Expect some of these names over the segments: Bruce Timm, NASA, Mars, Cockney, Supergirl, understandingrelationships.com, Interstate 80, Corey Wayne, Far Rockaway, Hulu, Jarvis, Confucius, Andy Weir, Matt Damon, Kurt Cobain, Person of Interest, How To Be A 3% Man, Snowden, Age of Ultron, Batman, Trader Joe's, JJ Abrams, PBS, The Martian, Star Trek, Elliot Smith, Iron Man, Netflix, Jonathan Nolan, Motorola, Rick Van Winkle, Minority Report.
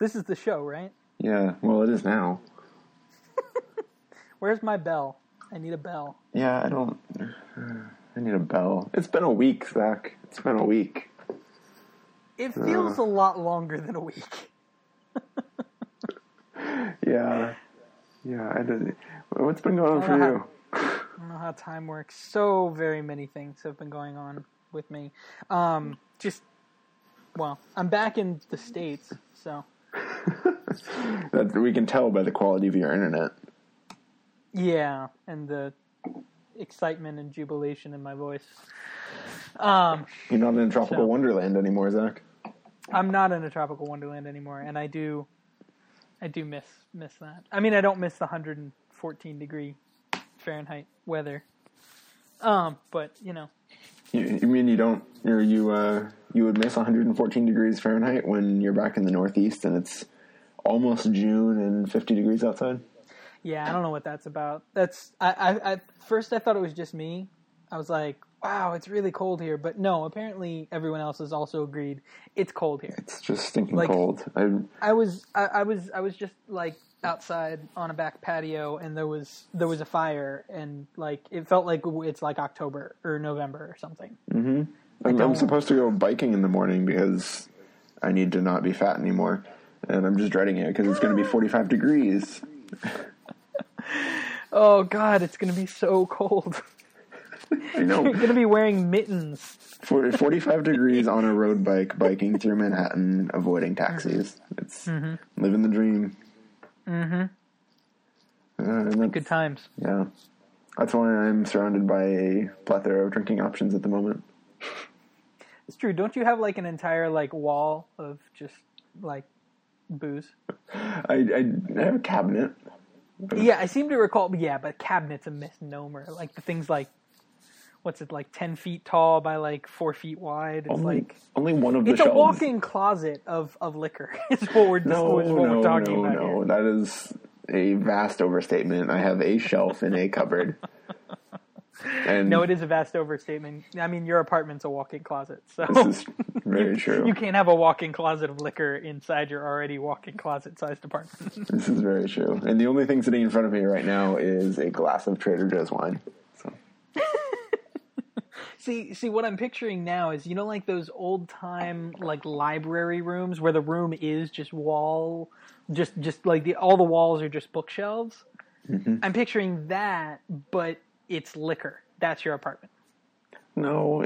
This is the show, right? Yeah, well, it is now. Where's my bell? I need a bell. Yeah, I need a bell. It's been a week, Zach. It's been a week. It feels a lot longer than a week. Yeah. Yeah, I didn't. What's been going on for you? I don't know how time works. So very many things have been going on with me. I'm back in the States, so. That we can tell by the quality of your internet. Yeah, and the excitement and jubilation in my voice. You're not in a tropical wonderland anymore, Zach. I'm not in a tropical wonderland anymore, and I do miss that. I mean, I don't miss the 114 degree Fahrenheit weather. But you know. You mean you don't? Or you would miss 114 degrees Fahrenheit when you're back in the Northeast and it's almost June and 50 degrees outside? Yeah, I don't know what that's about. First I thought it was just me. I was like, wow, it's really cold here. But no, apparently everyone else has also agreed it's cold here. It's just stinking cold. I was just like outside on a back patio, and there was a fire, and like it felt like it's like October or November or something. Mm-hmm. I'm supposed to go biking in the morning because I need to not be fat anymore, and I'm just dreading it because it's going to be 45 degrees. Oh God, it's going to be so cold. I know. You're going to be wearing mittens. 45 degrees on a road bike, biking through Manhattan, avoiding taxis. Mm-hmm. It's living the dream. Mm-hmm. Good times. Yeah. That's why I'm surrounded by a plethora of drinking options at the moment. It's true. Don't you have like an entire like wall of just like booze? I have a cabinet. Yeah, I seem to recall. Yeah, but cabinet's a misnomer. Like the things like, what's it, like 10 feet tall by like 4 feet wide? It's only one of the shelves. It's a walk-in closet of liquor. It's what we're talking about. No, that is a vast overstatement. I have a shelf in a cupboard. No, it is a vast overstatement. I mean, your apartment's a walk-in closet, so this is very true. You can't have a walk-in closet of liquor inside your already walk-in closet-sized apartment. This is very true. And the only thing sitting in front of me right now is a glass of Trader Joe's wine. So. See, what I'm picturing now is, you know, like those old-time like library rooms where the room is just wall, just like all the walls are just bookshelves. Mm-hmm. I'm picturing that, but it's liquor. That's your apartment. No,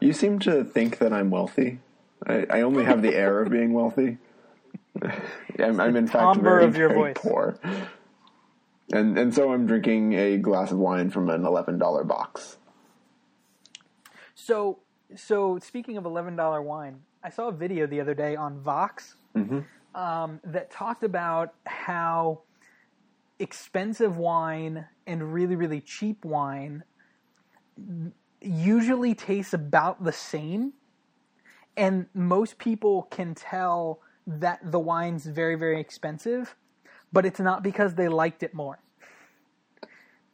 you seem to think that I'm wealthy. I only have the air of being wealthy. I'm in fact very, very poor. And so I'm drinking a glass of wine from an $11 box. So speaking of $11 wine, I saw a video the other day on Vox that talked about how expensive wine and really, really cheap wine usually tastes about the same, and most people can tell that the wine's very, very expensive, but it's not because they liked it more.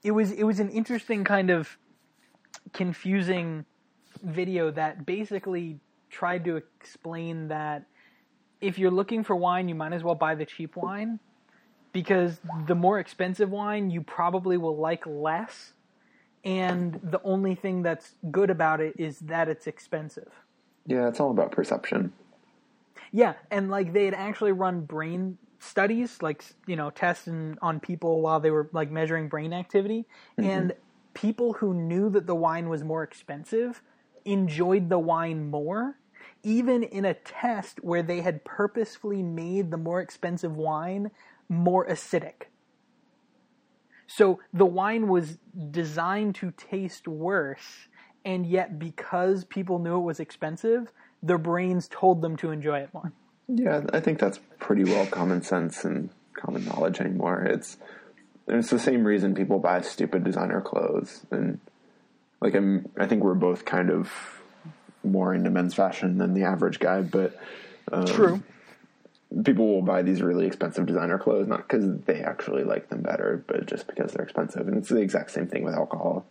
It was an interesting kind of confusing video that basically tried to explain that if you're looking for wine, you might as well buy the cheap wine, because the more expensive wine you probably will like less, and the only thing that's good about it is that it's expensive. Yeah, it's all about perception. Yeah, and like they had actually run brain studies, like, you know, tests on people while they were like measuring brain activity, and people who knew that the wine was more expensive enjoyed the wine more, even in a test where they had purposefully made the more expensive wine more acidic. So the wine was designed to taste worse, and yet because people knew it was expensive, their brains told them to enjoy it more. Yeah, I think that's pretty well common sense and common knowledge anymore. It's the same reason people buy stupid designer clothes, and like I think we're both kind of more into men's fashion than the average guy, but true. People will buy these really expensive designer clothes, not because they actually like them better, but just because they're expensive. And it's the exact same thing with alcohol.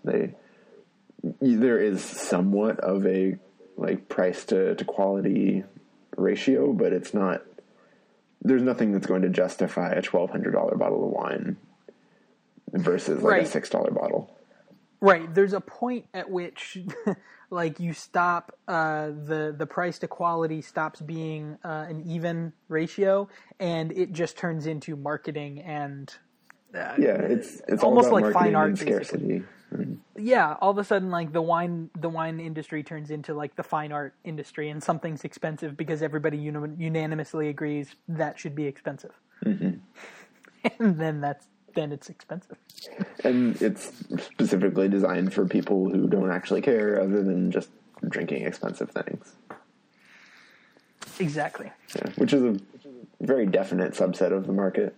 There is somewhat of a like price to quality ratio, but it's not there's nothing that's going to justify a $1,200 bottle of wine versus like a $6 bottle. Right. There's a point at which like you stop, the price to quality stops being an even ratio, and it just turns into marketing and it's almost all about like fine art and scarcity. Mm-hmm. Yeah, all of a sudden like the wine industry turns into like the fine art industry, and something's expensive because everybody unanimously agrees that should be expensive. Mm-hmm. And then it's expensive. And it's specifically designed for people who don't actually care other than just drinking expensive things. Exactly. Yeah, which is a very definite subset of the market.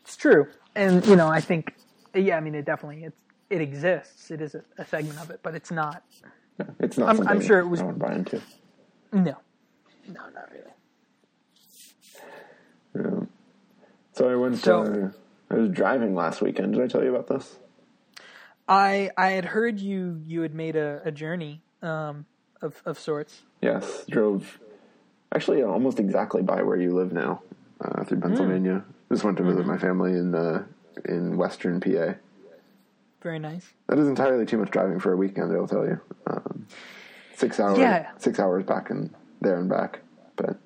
It's true. And, you know, I think, yeah, I mean, it definitely, it exists. It is a segment of it, but it's not. No, it's not something I'm sure it was, I would buy into. No. No, not really. Yeah. So I was driving last weekend. Did I tell you about this? I had heard you had made a journey of sorts. Yes, drove actually almost exactly by where you live now, through Pennsylvania. Just went to visit my family in Western PA. Very nice. That is entirely too much driving for a weekend, I'll tell you. 6 hours, 6 hours back and there and back, but.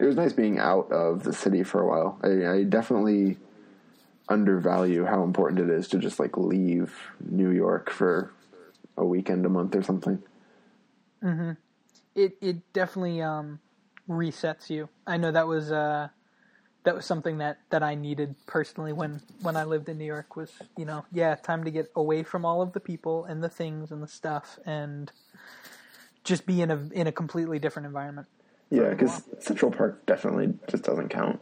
It was nice being out of the city for a while. I definitely undervalue how important it is to just like leave New York for a weekend, a month, or something. Mm-hmm. It definitely resets you. I know that was something that I needed personally when I lived in New York. Was, you know, time to get away from all of the people and the things and the stuff and just be in a completely different environment. Yeah, because Central Park definitely just doesn't count.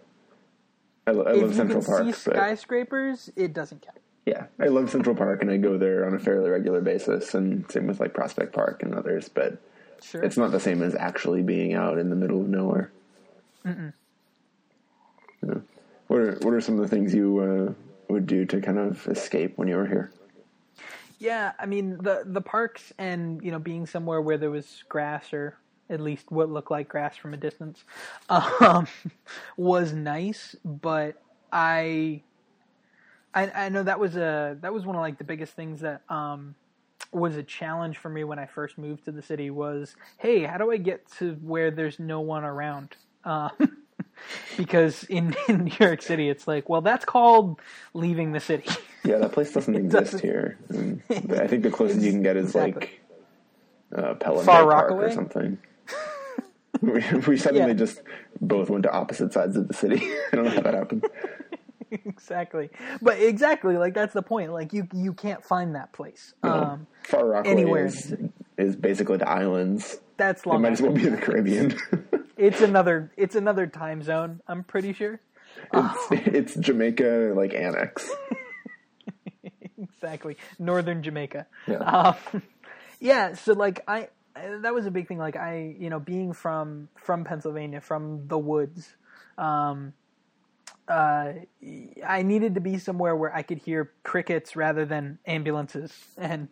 I love Central Park. If you can see skyscrapers, it doesn't count. Yeah, I love Central Park, and I go there on a fairly regular basis, and same with like Prospect Park and others, but sure. It's not the same as actually being out in the middle of nowhere. Mm-mm. Yeah. What are some of the things you would do to kind of escape when you were here? Yeah, I mean, the parks and, you know, being somewhere where there was grass or at least what looked like grass from a distance, was nice. But I know that was one of like the biggest things that was a challenge for me when I first moved to the city was, hey, how do I get to where there's no one around? Because in New York City, it's like, well, that's called leaving the city. Yeah, that place doesn't exist here. And I think the closest you can get is like Pelham Bay Park or something. We suddenly just both went to opposite sides of the city. I don't know how that happened. Exactly, like that's the point. Like you can't find that place. No, Far Rockaway anywhere is basically the islands. That's long. It might as well be in the Caribbean. It's another time zone. I'm pretty sure. It's Jamaica like annex. Exactly, northern Jamaica. Yeah. Yeah, so like that was a big thing. Like you know, being from Pennsylvania, from the woods, I needed to be somewhere where I could hear crickets rather than ambulances, and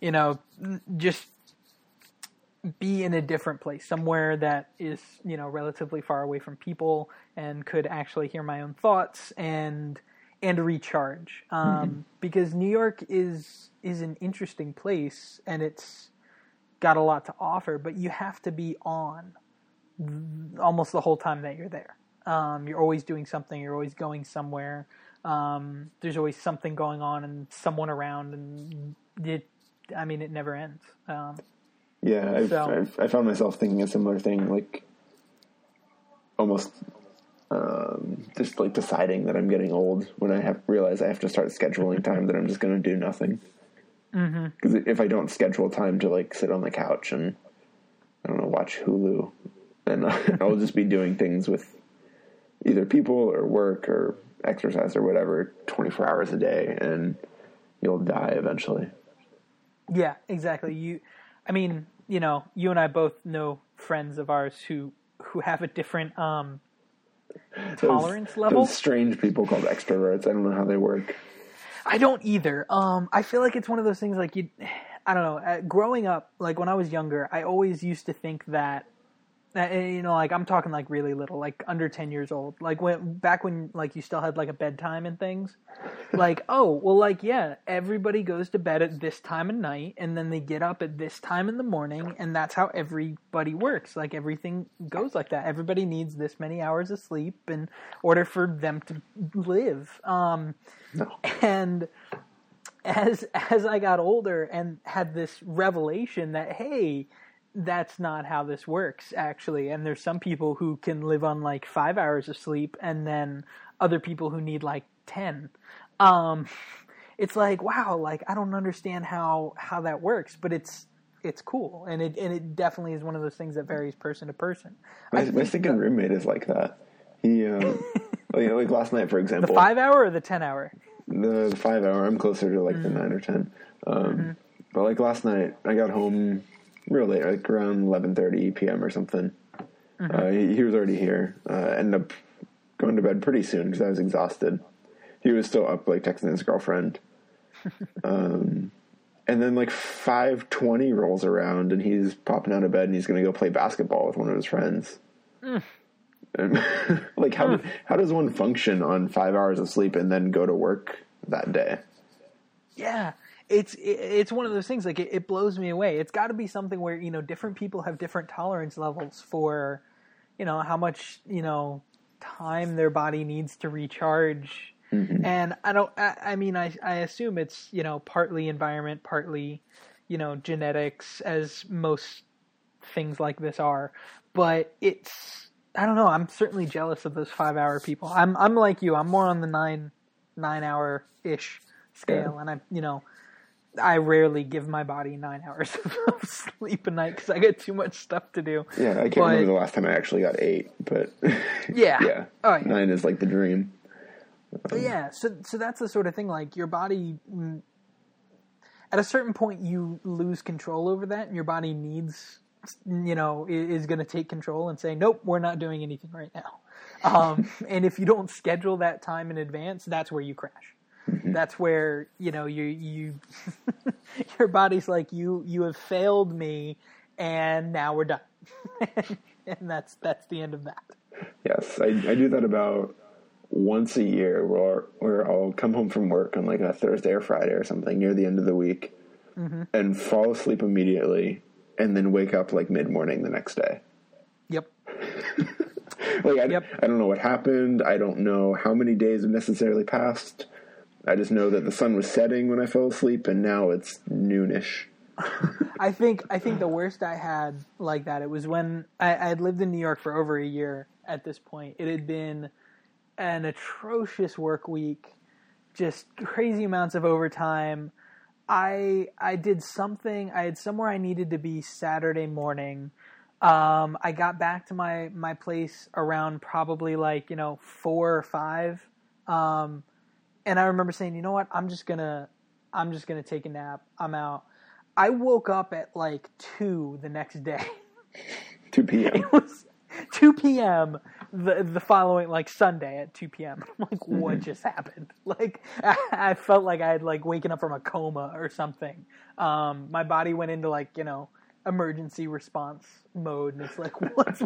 you know, just be in a different place, somewhere that is, you know, relatively far away from people and could actually hear my own thoughts and recharge. Because New York is an interesting place and it's got a lot to offer, but you have to be on almost the whole time that you're there. You're always doing something. You're always going somewhere. There's always something going on and someone around, and it never ends. I found myself thinking a similar thing, like almost just like deciding that I'm getting old when I realize I have to start scheduling time that I'm just going to do nothing. Because if I don't schedule time to like sit on the couch and I don't know, watch Hulu, then I'll just be doing things with either people or work or exercise or whatever 24 hours a day, and you'll die eventually. Yeah, exactly. You know, you and I both know friends of ours who have a different tolerance level. Those strange people called extroverts. I don't know how they work. I don't either. I feel like it's one of those things like growing up, like when I was younger, I always used to think that You know, like, I'm talking, like, really little, like, under 10 years old. Like, back when, like, you still had, like, a bedtime and things. Like, oh, well, like, yeah, everybody goes to bed at this time of night, and then they get up at this time in the morning, and that's how everybody works. Like, everything goes like that. Everybody needs this many hours of sleep in order for them to live. And as I got older and had this revelation that, hey, that's not how this works, actually. And there's some people who can live on, like, 5 hours of sleep, and then other people who need, like, 10. It's like, wow, like, I don't understand how that works, but it's cool. And it definitely is one of those things that varies person to person. My second roommate is like that. He, like last night, for example. The 5 hour or the 10 hour? The 5 hour. I'm closer to, like, the 9 or 10. But, like, last night, I got home real late, like around 11:30 p.m. or something. He was already here. Ended up going to bed pretty soon because I was exhausted. He was still up, like, texting his girlfriend. And then, like, 5:20 rolls around, and he's popping out of bed, and he's going to go play basketball with one of his friends. Like, how does one function on 5 hours of sleep and then go to work that day? Yeah. It's one of those things, like, it blows me away. It's got to be something where, you know, different people have different tolerance levels for, you know, how much, you know, time their body needs to recharge. And I mean, I assume it's, you know, partly environment, partly, you know, genetics, as most things like this are. But it's, I don't know, I'm certainly jealous of those 5 hour people. I'm like you, I'm more on the nine hour-ish scale. And I, you know, I rarely give my body 9 hours of sleep a night because I got too much stuff to do. Yeah, I can't remember the last time I actually got 8, but yeah. Oh, yeah. 9 is like the dream. Yeah, so that's the sort of thing. Like, your body, at a certain point, you lose control over that, and your body needs, you know, is going to take control and say, nope, we're not doing anything right now. And if you don't schedule that time in advance, that's where you crash. That's where, you know, you your body's like, you have failed me, and now we're done. And that's the end of that. Yes, I do that about once a year, where I'll come home from work on, like, a Thursday or Friday or something near the end of the week, and fall asleep immediately, and then wake up, like, mid-morning the next day. Yep. Like, I don't know what happened. I don't know how many days have necessarily passed. I just know that the sun was setting when I fell asleep, and now it's noonish. I think the worst I had like that, it was when I had lived in New York for over a year at this point. It had been an atrocious work week, just crazy amounts of overtime. I did something. I had somewhere I needed to be Saturday morning. I got back to my place around probably, like, you know, 4 or 5. And I remember saying, you know what, I'm just gonna take a nap. I'm out. I woke up at, like, 2 the next day. 2 p.m. It was 2 p.m. the following, like, Sunday at 2 p.m. I'm like, what just happened? Like, I felt like I had, like, waken up from a coma or something. My body went into, like, you know, emergency response mode, and it's like,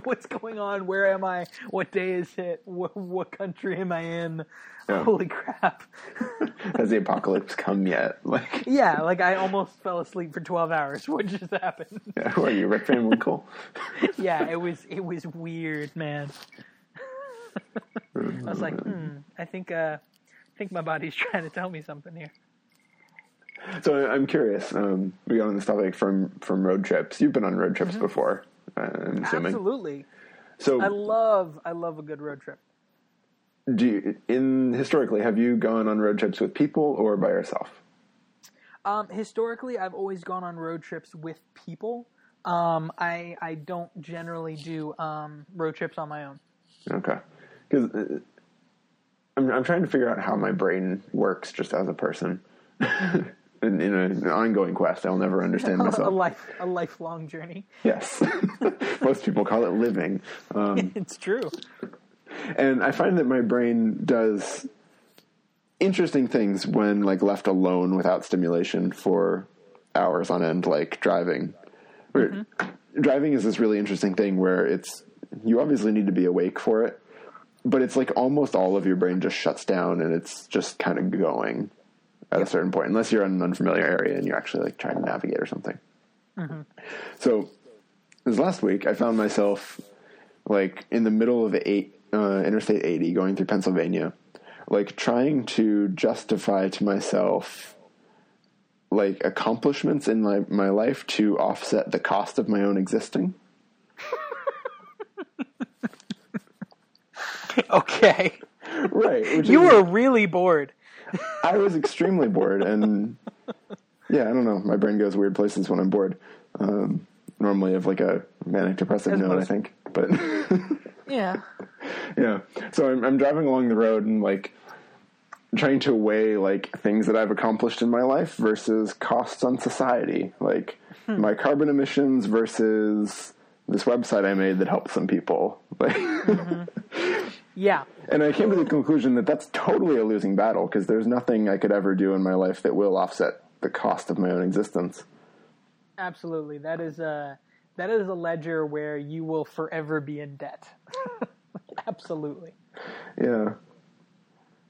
what's going on? Where am I? What day is it? What country am I in? Yeah. Holy crap! Has the apocalypse come yet? Like, yeah, like, I almost fell asleep for 12 hours. What just happened? Yeah, who are you, Rick Van Winkle? Yeah, it was weird, man. I was like, I think my body's trying to tell me something here. So I'm curious, we got on this topic from road trips. You've been on road trips before, I'm assuming. Absolutely. So I love a good road trip. Historically, have you gone on road trips with people or by yourself? Historically, I've always gone on road trips with people. I don't generally do road trips on my own. Okay. Because I'm trying to figure out how my brain works just as a person. In an ongoing quest, I'll never understand myself. A lifelong journey. Yes. Most people call it living. It's true. And I find that my brain does interesting things when, like, left alone without stimulation for hours on end, like driving. driving is this really interesting thing where it's, you obviously need to be awake for it, but it's like almost all of your brain just shuts down and it's just kind of going at a certain point, unless you're in an unfamiliar area and you're actually like trying to navigate or something. Mm-hmm. So this last week I found myself like in the middle of Interstate 80 going through Pennsylvania, like trying to justify to myself like accomplishments in my life to offset the cost of my own existing. Okay. Right. Which you were really bored. I was extremely bored, and yeah, I don't know. My brain goes weird places when I'm bored. Normally, I have like a manic depressive note, I think. But yeah, yeah. So I'm driving along the road and like trying to weigh like things that I've accomplished in my life versus costs on society, like my carbon emissions versus this website I made that helps some people. Like, mm-hmm. Yeah. And I came to the conclusion that that's totally a losing battle, because there's nothing I could ever do in my life that will offset the cost of my own existence. Absolutely. That is a ledger where you will forever be in debt. Absolutely. Yeah.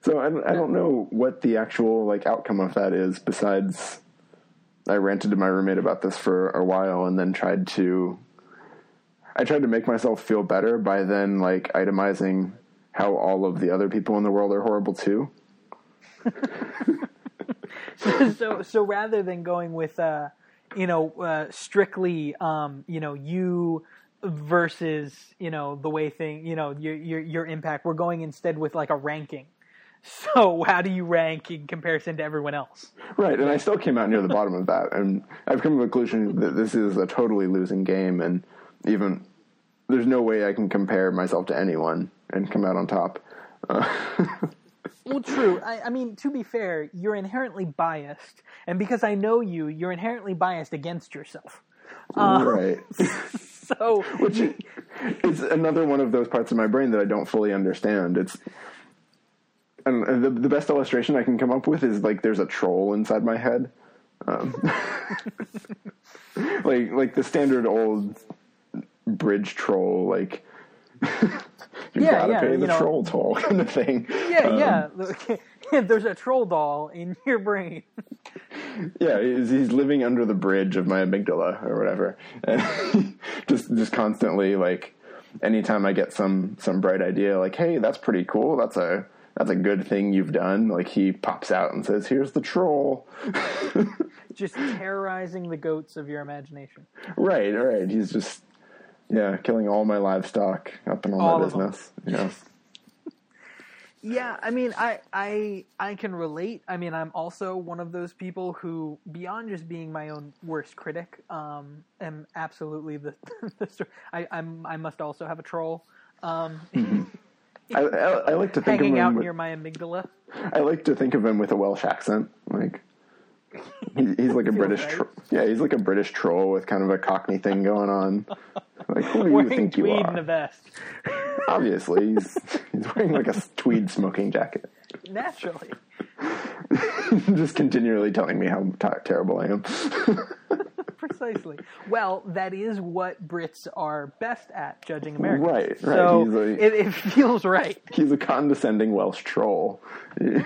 So I don't know what the actual like outcome of that is, besides I ranted to my roommate about this for a while and then I tried to make myself feel better by then like itemizing how all of the other people in the world are horrible too. so rather than going with strictly you versus the way thing your impact, we're going instead with like a ranking. So how do you rank in comparison to everyone else? Right, and I still came out near the bottom of that, and I've come to the conclusion that this is a totally losing game, and even there's no way I can compare myself to anyone and come out on top. Well, true. I mean, to be fair, you're inherently biased, and because I know you, you're inherently biased against yourself. Right. So, which is another one of those parts of my brain that I don't fully understand. It's, and the best illustration I can come up with is like there's a troll inside my head, like the standard old bridge troll, like you gotta pay the troll toll kind of thing. Yeah, there's a troll doll in your brain. Yeah, he's living under the bridge of my amygdala or whatever, and just constantly like anytime I get some bright idea, like hey, that's pretty cool, that's a good thing you've done. Like he pops out and says, here's the troll. Just terrorizing the goats of your imagination. Right. He's just, killing all my livestock up in all my business. Yeah. Yeah. I mean, I can relate. I mean, I'm also one of those people who, beyond just being my own worst critic, am absolutely I must also have a troll. I like to think hanging of him out near my amygdala. I like to think of him with a Welsh accent, like he's like a British, he's like a British troll with kind of a Cockney thing going on. Like, who do you think you are? Wearing tweed and a vest. Obviously, he's wearing like a tweed smoking jacket. Naturally, just continually telling me how terrible I am. Precisely. Well, that is what Brits are best at, judging Americans. Right. So it feels right. He's a condescending Welsh troll. I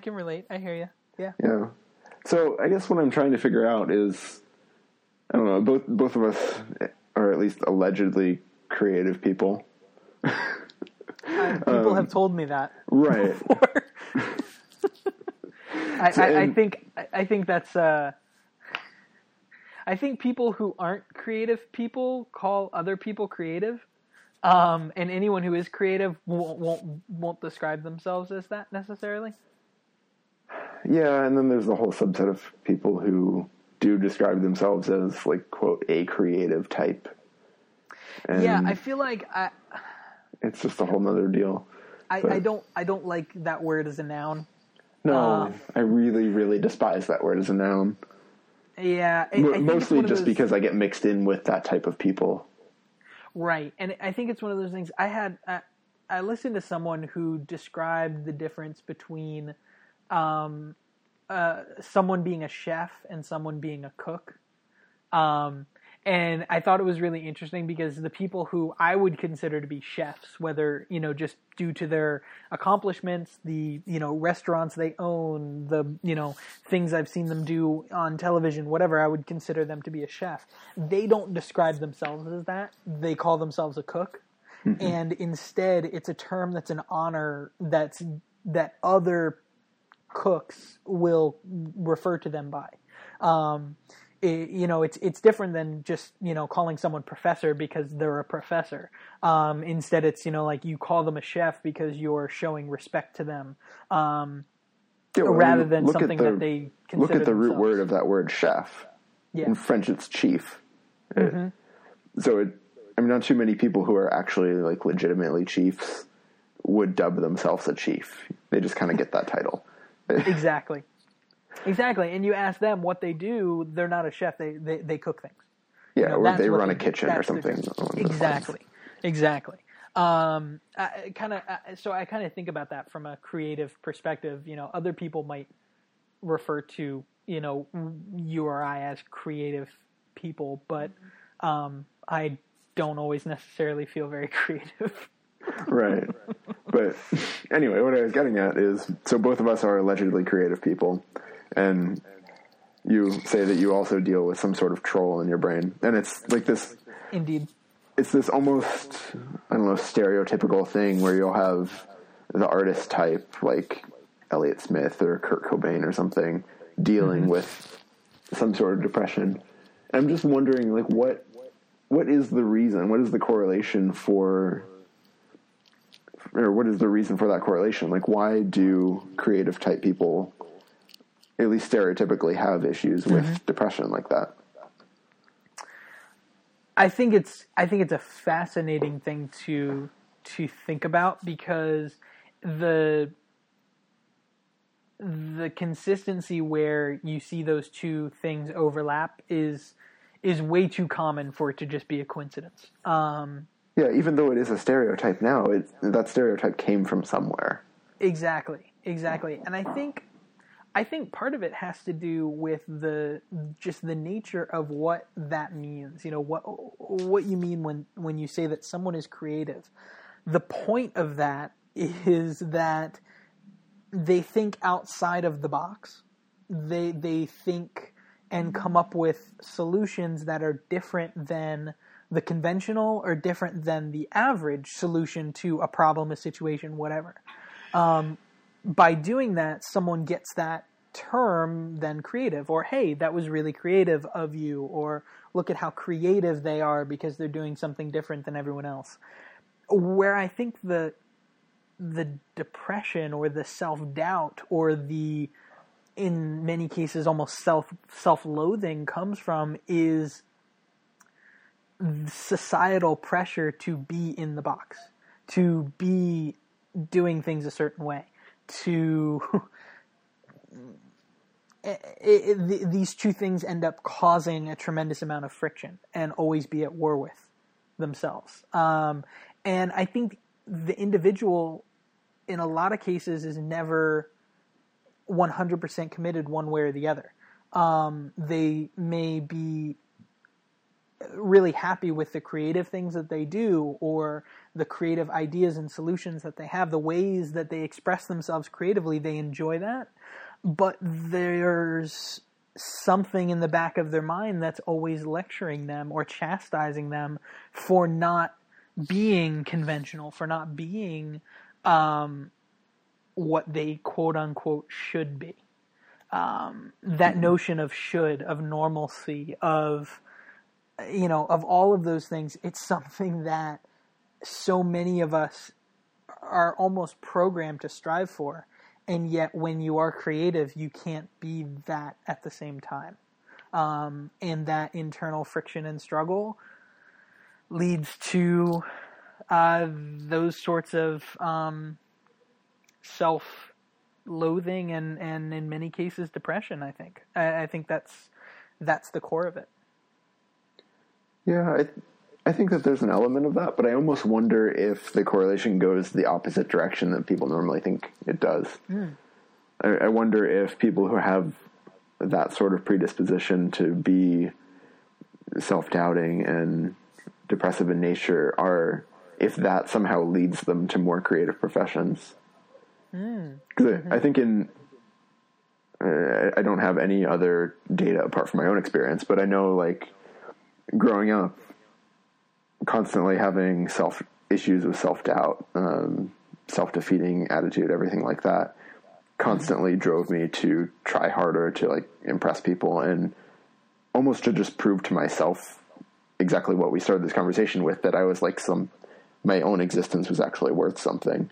can relate. I hear you. Yeah. Yeah. So I guess what I'm trying to figure out is, I don't know, both of us are at least allegedly creative people. People have told me that. Right. Before. I think that's I think people who aren't creative people call other people creative, and anyone who is creative won't describe themselves as that necessarily. Yeah, and then there's the whole subset of people who do describe themselves as like quote a creative type. And yeah, I feel like it's just a whole nother deal. I don't like that word as a noun. No, I really, really despise that word as a noun. Yeah. Mostly just because I get mixed in with that type of people. Right. And I think it's one of those things. I listened to someone who described the difference between someone being a chef and someone being a cook. And I thought it was really interesting because the people who I would consider to be chefs, whether, you know, just due to their accomplishments, the, you know, restaurants they own, the, you know, things I've seen them do on television, whatever, I would consider them to be a chef. They don't describe themselves as that. They call themselves a cook. Mm-hmm. And instead, it's a term that's an honor that other cooks will refer to them by. You know, it's different than just, you know, calling someone professor because they're a professor. Instead, it's, you know, like you call them a chef because you're showing respect to them, rather than something that they consider themselves. Look at the root word of that word, chef. Yeah. In French, it's chief. Mm-hmm. I mean, not too many people who are actually, like, legitimately chiefs would dub themselves a chief. They just kind of get that title. Exactly. Exactly, and you ask them what they do, they're not a chef, they cook things. Yeah, you know, or they run a kitchen or something. Exactly. I kind of think about that from a creative perspective. You know, other people might refer to, you know, you or I as creative people, but I don't always necessarily feel very creative. Right. But anyway, what I was getting at is, so both of us are allegedly creative people. And you say that you also deal with some sort of troll in your brain. And it's like this... Indeed. It's this almost, I don't know, stereotypical thing where you'll have the artist type, like Elliot Smith or Kurt Cobain or something, dealing mm-hmm. with some sort of depression. And I'm just wondering, like, what is the reason? What is the correlation for... Or what is the reason for that correlation? Like, why do creative type people... at least stereotypically have issues with mm-hmm. depression like that? I think it's a fascinating thing to think about, because the consistency where you see those two things overlap is way too common for it to just be a coincidence. Yeah, even though it is a stereotype now, that stereotype came from somewhere. Exactly. And I think part of it has to do with just the nature of what that means. You know, what you mean when you say that someone is creative. The point of that is that they think outside of the box. They think and come up with solutions that are different than the conventional or different than the average solution to a problem, a situation, whatever. By doing that, someone gets that term then creative, or, hey, that was really creative of you, or look at how creative they are because they're doing something different than everyone else. Where I think the depression or the self-doubt or the, in many cases, almost self-loathing comes from is societal pressure to be in the box, to be doing things a certain way. These two things end up causing a tremendous amount of friction and always be at war with themselves. And I think the individual in a lot of cases is never 100% committed one way or the other. They may be really happy with the creative things that they do, or the creative ideas and solutions that they have, the ways that they express themselves creatively, they enjoy that. But there's something in the back of their mind that's always lecturing them or chastising them for not being conventional, for not being what they quote-unquote should be. That notion of should, of normalcy, of... you know, of all of those things, it's something that so many of us are almost programmed to strive for. And yet when you are creative, you can't be that at the same time. And that internal friction and struggle leads to those sorts of self-loathing and in many cases depression, I think. I think that's the core of it. Yeah, I think that there's an element of that, but I almost wonder if the correlation goes the opposite direction that people normally think it does. Mm. I wonder if people who have that sort of predisposition to be self-doubting and depressive in nature are, if that somehow leads them to more creative professions. Because I think I don't have any other data apart from my own experience, but I know, like, growing up, constantly having issues with self-doubt, self-defeating attitude, everything like that, constantly drove me to try harder to, like, impress people and almost to just prove to myself exactly what we started this conversation with, that I was, like, my own existence was actually worth something.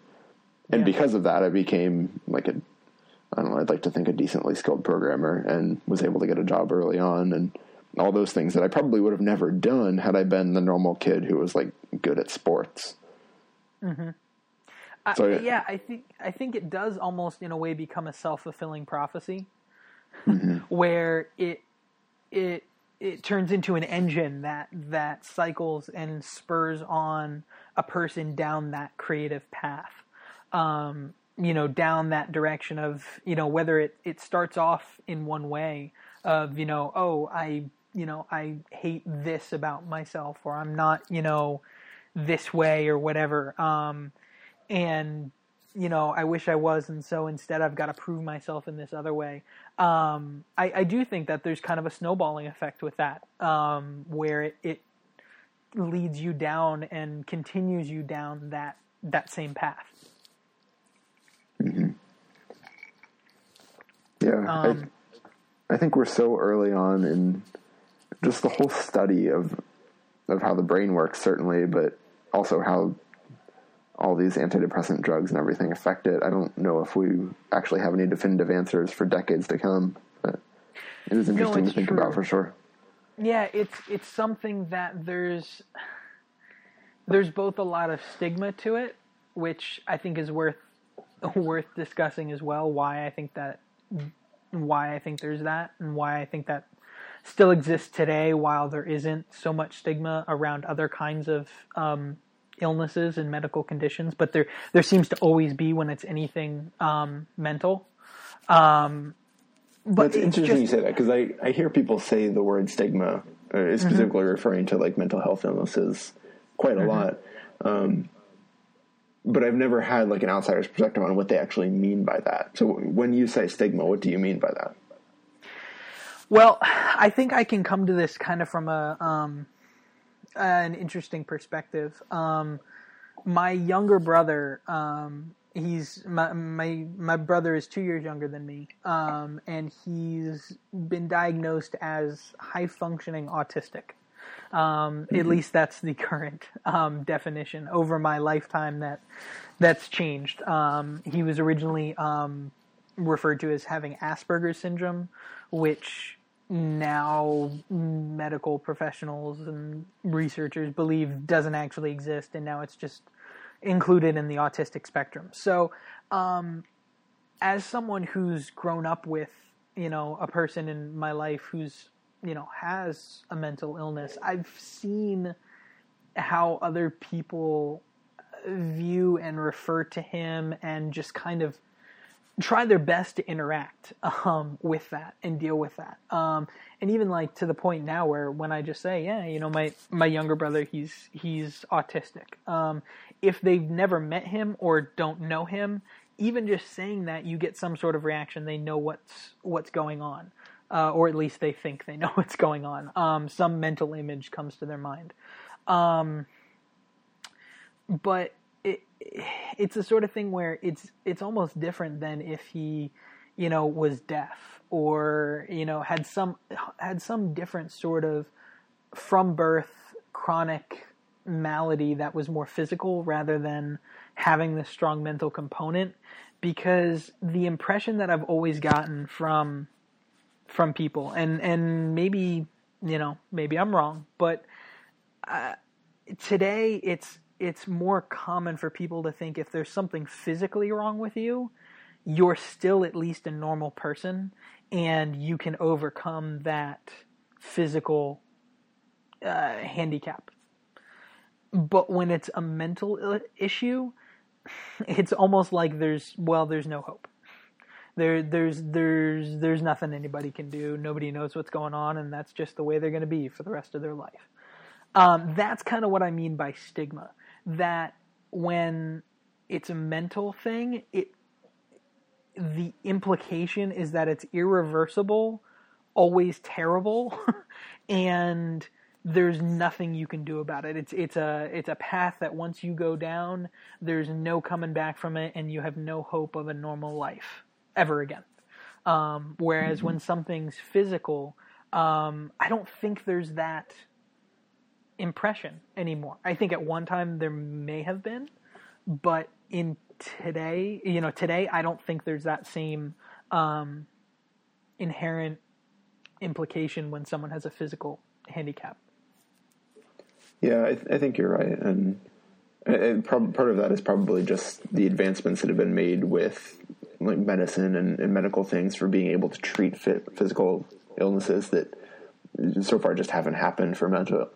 And because of that, I became, like, I'd like to think a decently skilled programmer, and was able to get a job early on, and all those things that I probably would have never done had I been the normal kid who was, like, good at sports. So, I think it does almost in a way become a self-fulfilling prophecy, where it turns into an engine that cycles and spurs on a person down that creative path. Down that direction of, whether it starts off in one way of, I hate this about myself, or I'm not, this way or whatever. I wish I was. And so instead I've got to prove myself in this other way. I do think that there's kind of a snowballing effect with that, where it leads you down and continues you down that same path. Yeah, I think we're so early on in just the whole study of how the brain works, certainly, but also how all these antidepressant drugs and everything affect it. I don't know if we actually have any definitive answers for decades to come, but it is interesting to think about for sure. Yeah, it's something that there's both a lot of stigma to it, which I think is worth discussing as well, why I think there's that, and why I think that still exists today, while there isn't so much stigma around other kinds of illnesses and medical conditions, but there seems to always be when it's anything mental. But it's interesting you say that, because I hear people say the word stigma, specifically referring to, like, mental health illnesses quite a lot. But I've never had, like, an outsider's perspective on what they actually mean by that. So when you say stigma, what do you mean by that? Well, I think I can come to this kind of from an interesting perspective. My younger brother, he's my brother is 2 years younger than me, and he's been diagnosed as high-functioning autistic. At least that's the current definition. Over my lifetime, that's changed. He was originally referred to as having Asperger's syndrome, which now medical professionals and researchers believe doesn't actually exist, and now it's just included in the autistic spectrum. So, as someone who's grown up with, a person in my life who's has a mental illness, I've seen how other people view and refer to him, and just kind of try their best to interact with that and deal with that. And even, like, to the point now where when I just say, my younger brother, he's autistic. If they've never met him or don't know him, even just saying that, you get some sort of reaction. They know what's going on. Or at least they think they know what's going on. Some mental image comes to their mind. But it's the sort of thing where it's almost different than if he, was deaf, or, had some different sort of from birth chronic malady that was more physical, rather than having this strong mental component. Because the impression that I've always gotten from people, and maybe I'm wrong, but today it's more common for people to think if there's something physically wrong with you, you're still at least a normal person, and you can overcome that physical handicap. But when it's a mental issue, it's almost like there's no hope. There's nothing anybody can do. Nobody knows what's going on, and that's just the way they're going to be for the rest of their life. That's kind of what I mean by stigma. That when it's a mental thing, the implication is that it's irreversible, always terrible, and there's nothing you can do about it. It's a path that once you go down, there's no coming back from it, and you have no hope of a normal life ever again. Whereas when something's physical, I don't think there's that impression anymore. I think at one time there may have been, but in today, I don't think there's that same inherent implication when someone has a physical handicap. Yeah, I think you're right, and part of that is probably just the advancements that have been made with like medicine and medical things for being able to treat physical illnesses that so far just haven't happened for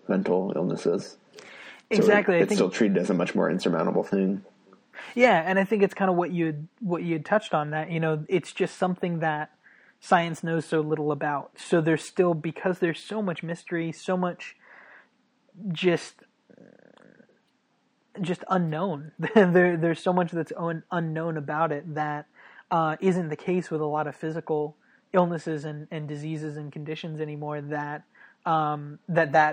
mental illnesses. Exactly, so it's still treated as a much more insurmountable thing. Yeah, and I think it's kind of what you had touched on, that it's just something that science knows so little about. So there's still, because there's so much mystery, so much just unknown. There's so much that's unknown about it that isn't the case with a lot of physical illnesses and diseases and conditions anymore. That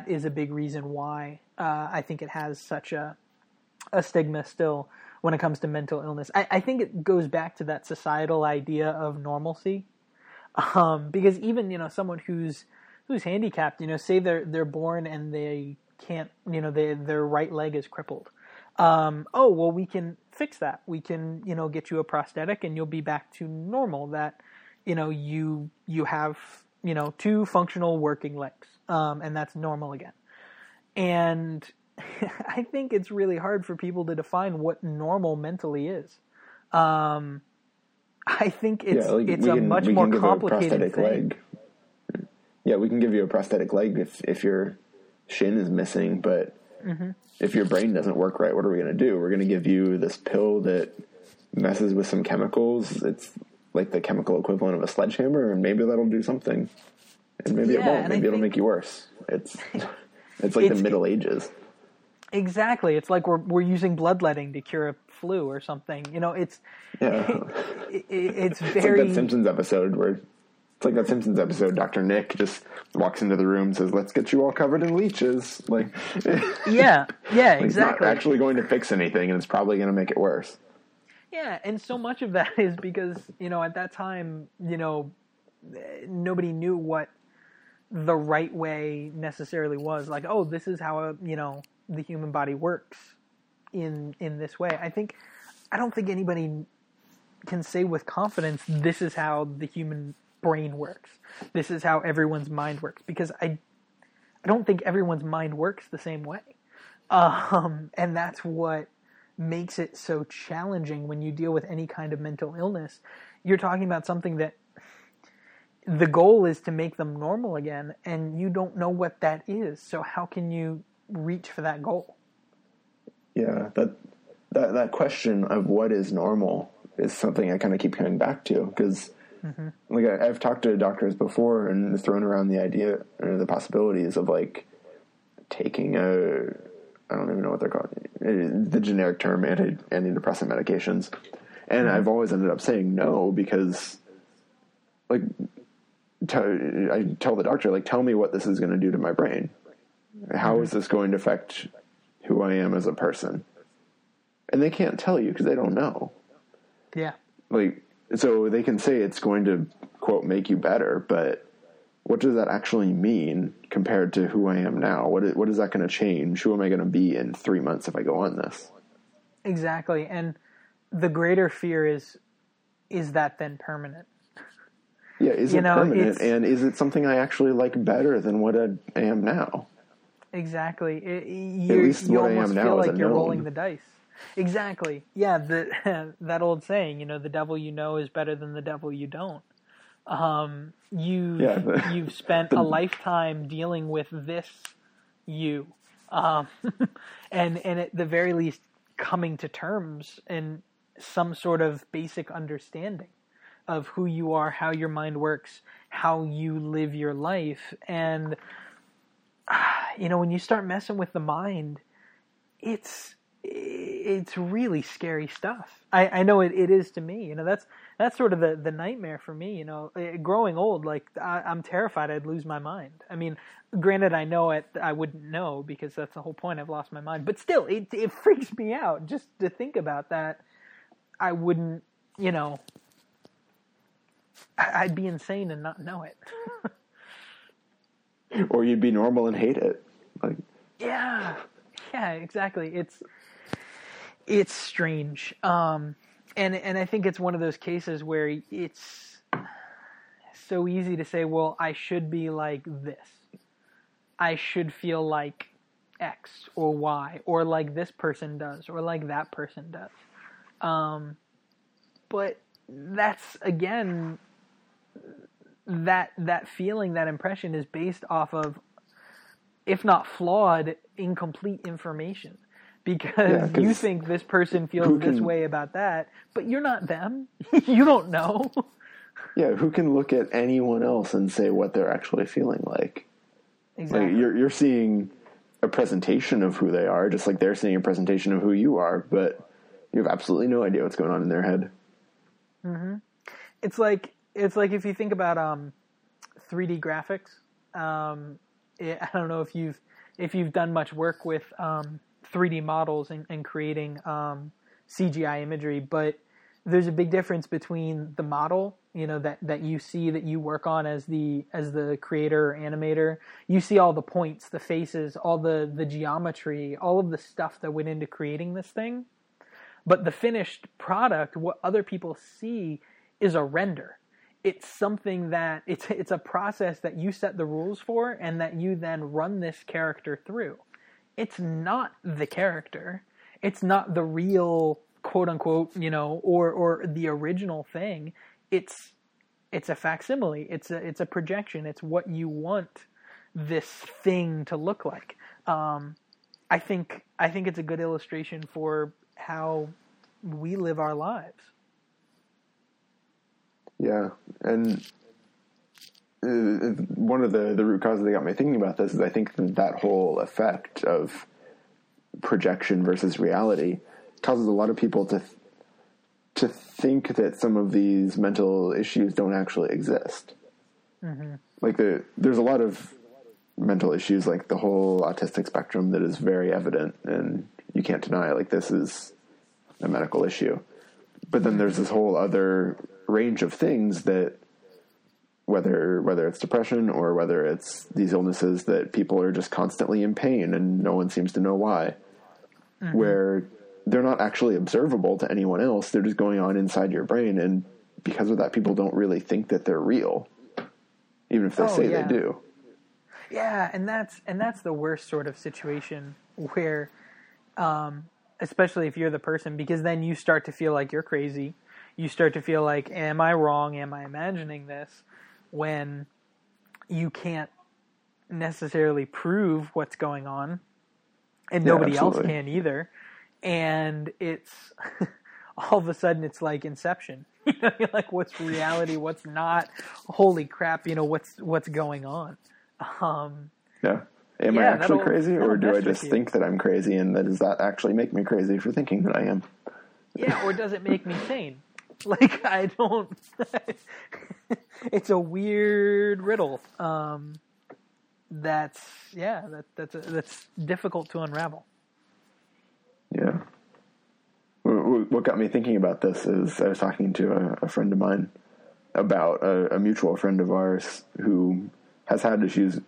is a big reason why I think it has such a stigma still when it comes to mental illness. I think it goes back to that societal idea of normalcy. Because even, someone who's handicapped, say they're born and they can't, their right leg is crippled. Oh, well, we can fix that. We can, get you a prosthetic and you'll be back to normal, that, you have, two functional working legs. And that's normal again. And I think it's really hard for people to define what normal mentally is. I think it's a much more complicated thing. Leg. Yeah, we can give you a prosthetic leg if your shin is missing, but if your brain doesn't work right, what are we going to do? We're going to give you this pill that messes with some chemicals. It's like the chemical equivalent of a sledgehammer, and maybe that'll do something. And maybe it won't. Maybe it'll make you worse. It's like the Middle Ages. Exactly. It's like we're using bloodletting to cure a flu or something. It's very... It's like that Simpsons episode, Dr. Nick just walks into the room and says, let's get you all covered in leeches. Yeah, exactly. It's not actually going to fix anything, and it's probably going to make it worse. Yeah, and so much of that is because, at that time, nobody knew what the right way necessarily was. Like, oh, this is how, the human body works in this way. I don't think anybody can say with confidence, this is how the human brain works. This is how everyone's mind works, because I don't think everyone's mind works the same way. And that's what makes it so challenging when you deal with any kind of mental illness. You're talking about something that the goal is to make them normal again, and you don't know what that is. So how can you reach for that goal? Yeah, that question of what is normal is something I kind of keep coming back to, because like I've talked to doctors before and thrown around the idea or the possibilities of like taking I don't even know what they're called, the generic term antidepressant medications, and I've always ended up saying no, because like I tell the doctor, like, tell me what this is going to do to my brain. How is this going to affect who I am as a person? And they can't tell you because they don't know. Yeah. Like, so they can say it's going to, quote, make you better, but what does that actually mean compared to who I am now? What is that going to change? Who am I going to be in 3 months if I go on this? Exactly. And the greater fear is that then permanent? Yeah, is it permanent? And is it something I actually like better than what I am now? Exactly. At least you almost feel like you're rolling the dice. Exactly. Yeah, that old saying, the devil you know is better than the devil you don't. You've spent a lifetime dealing with this you. And at the very least coming to terms and some sort of basic understanding. of who you are, how your mind works, how you live your life. And, you know, when you start messing with the mind, it's really scary stuff. I know it is to me. You know, that's sort of the nightmare for me. You know, growing old, like I'm terrified I'd lose my mind. I mean, granted, I know it. I wouldn't know because that's the whole point. I've lost my mind, but still, it freaks me out just to think about that. I wouldn't, you know, I'd be insane and not know it. Or you'd be normal and hate it. Like, yeah, exactly. It's strange. And I think it's one of those cases where it's so easy to say, well, I should be like this. I should feel like X or Y, or like this person does, or like that person does. But that's, again, that feeling, that impression is based off of, if not flawed, incomplete information. Because you think this person feels this way about that, but you're not them. You don't know. Yeah, who can look at anyone else and say what they're actually feeling like? Exactly. Like you're seeing a presentation of who they are, just like they're seeing a presentation of who you are, but you have absolutely no idea what's going on in their head. Mm-hmm. It's like if you think about 3D graphics. I don't know if you've done much work with 3D models and creating CGI imagery, but there's a big difference between the model, you know, that you see, that you work on as the creator or animator. You see all the points, the faces, all the geometry, all of the stuff that went into creating this thing. But the finished product, what other people see, is a render. It's something that it's a process that you set the rules for and that you then run this character through. It's not the character. It's not the real, quote unquote, you know, or the original thing. It's a facsimile. It's a projection. It's what you want this thing to look like. I think it's a good illustration for how we live our lives. Yeah, and one of the root causes that got me thinking about this is I think that whole effect of projection versus reality causes a lot of people to think that some of these mental issues don't actually exist. Mm-hmm. Like there's a lot of mental issues, like the whole autistic spectrum, that is very evident and you can't deny, like, this is a medical issue. But then there's this whole other range of things that, whether it's depression or whether it's these illnesses that people are just constantly in pain and no one seems to know why, mm-hmm. where they're not actually observable to anyone else. They're just going on inside your brain. And because of that, people don't really think that they're real, even if they say they do. Yeah. And that's the worst sort of situation where, especially if you're the person, because then you start to feel like you're crazy. You start to feel like, am I wrong? Am I imagining this? When you can't necessarily prove what's going on, and nobody else can either. And it's all of a sudden it's like Inception. You know, you're like, what's reality? What's not? Holy crap! You know, what's going on? Yeah. Am I actually crazy, or do I just think that I'm crazy, and does that actually make me crazy for thinking that I am? Yeah, or does it make me sane? Like, I don't... It's a weird riddle. That's difficult to unravel. Yeah. What got me thinking about this is I was talking to a friend of mine about a mutual friend of ours who has had issues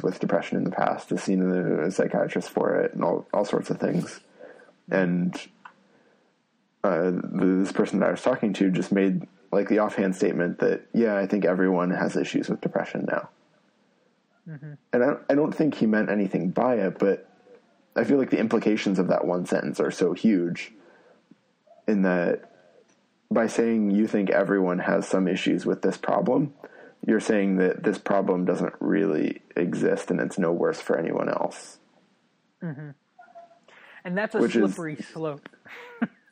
with depression in the past, has seen a psychiatrist for it, and all sorts of things. And this person that I was talking to just made, like, the offhand statement that, yeah, I think everyone has issues with depression now. Mm-hmm. And I don't think he meant anything by it, but I feel like the implications of that one sentence are so huge, in that by saying you think everyone has some issues with this problem, you're saying that this problem doesn't really exist and it's no worse for anyone else. Mm-hmm. And that's a slippery slope.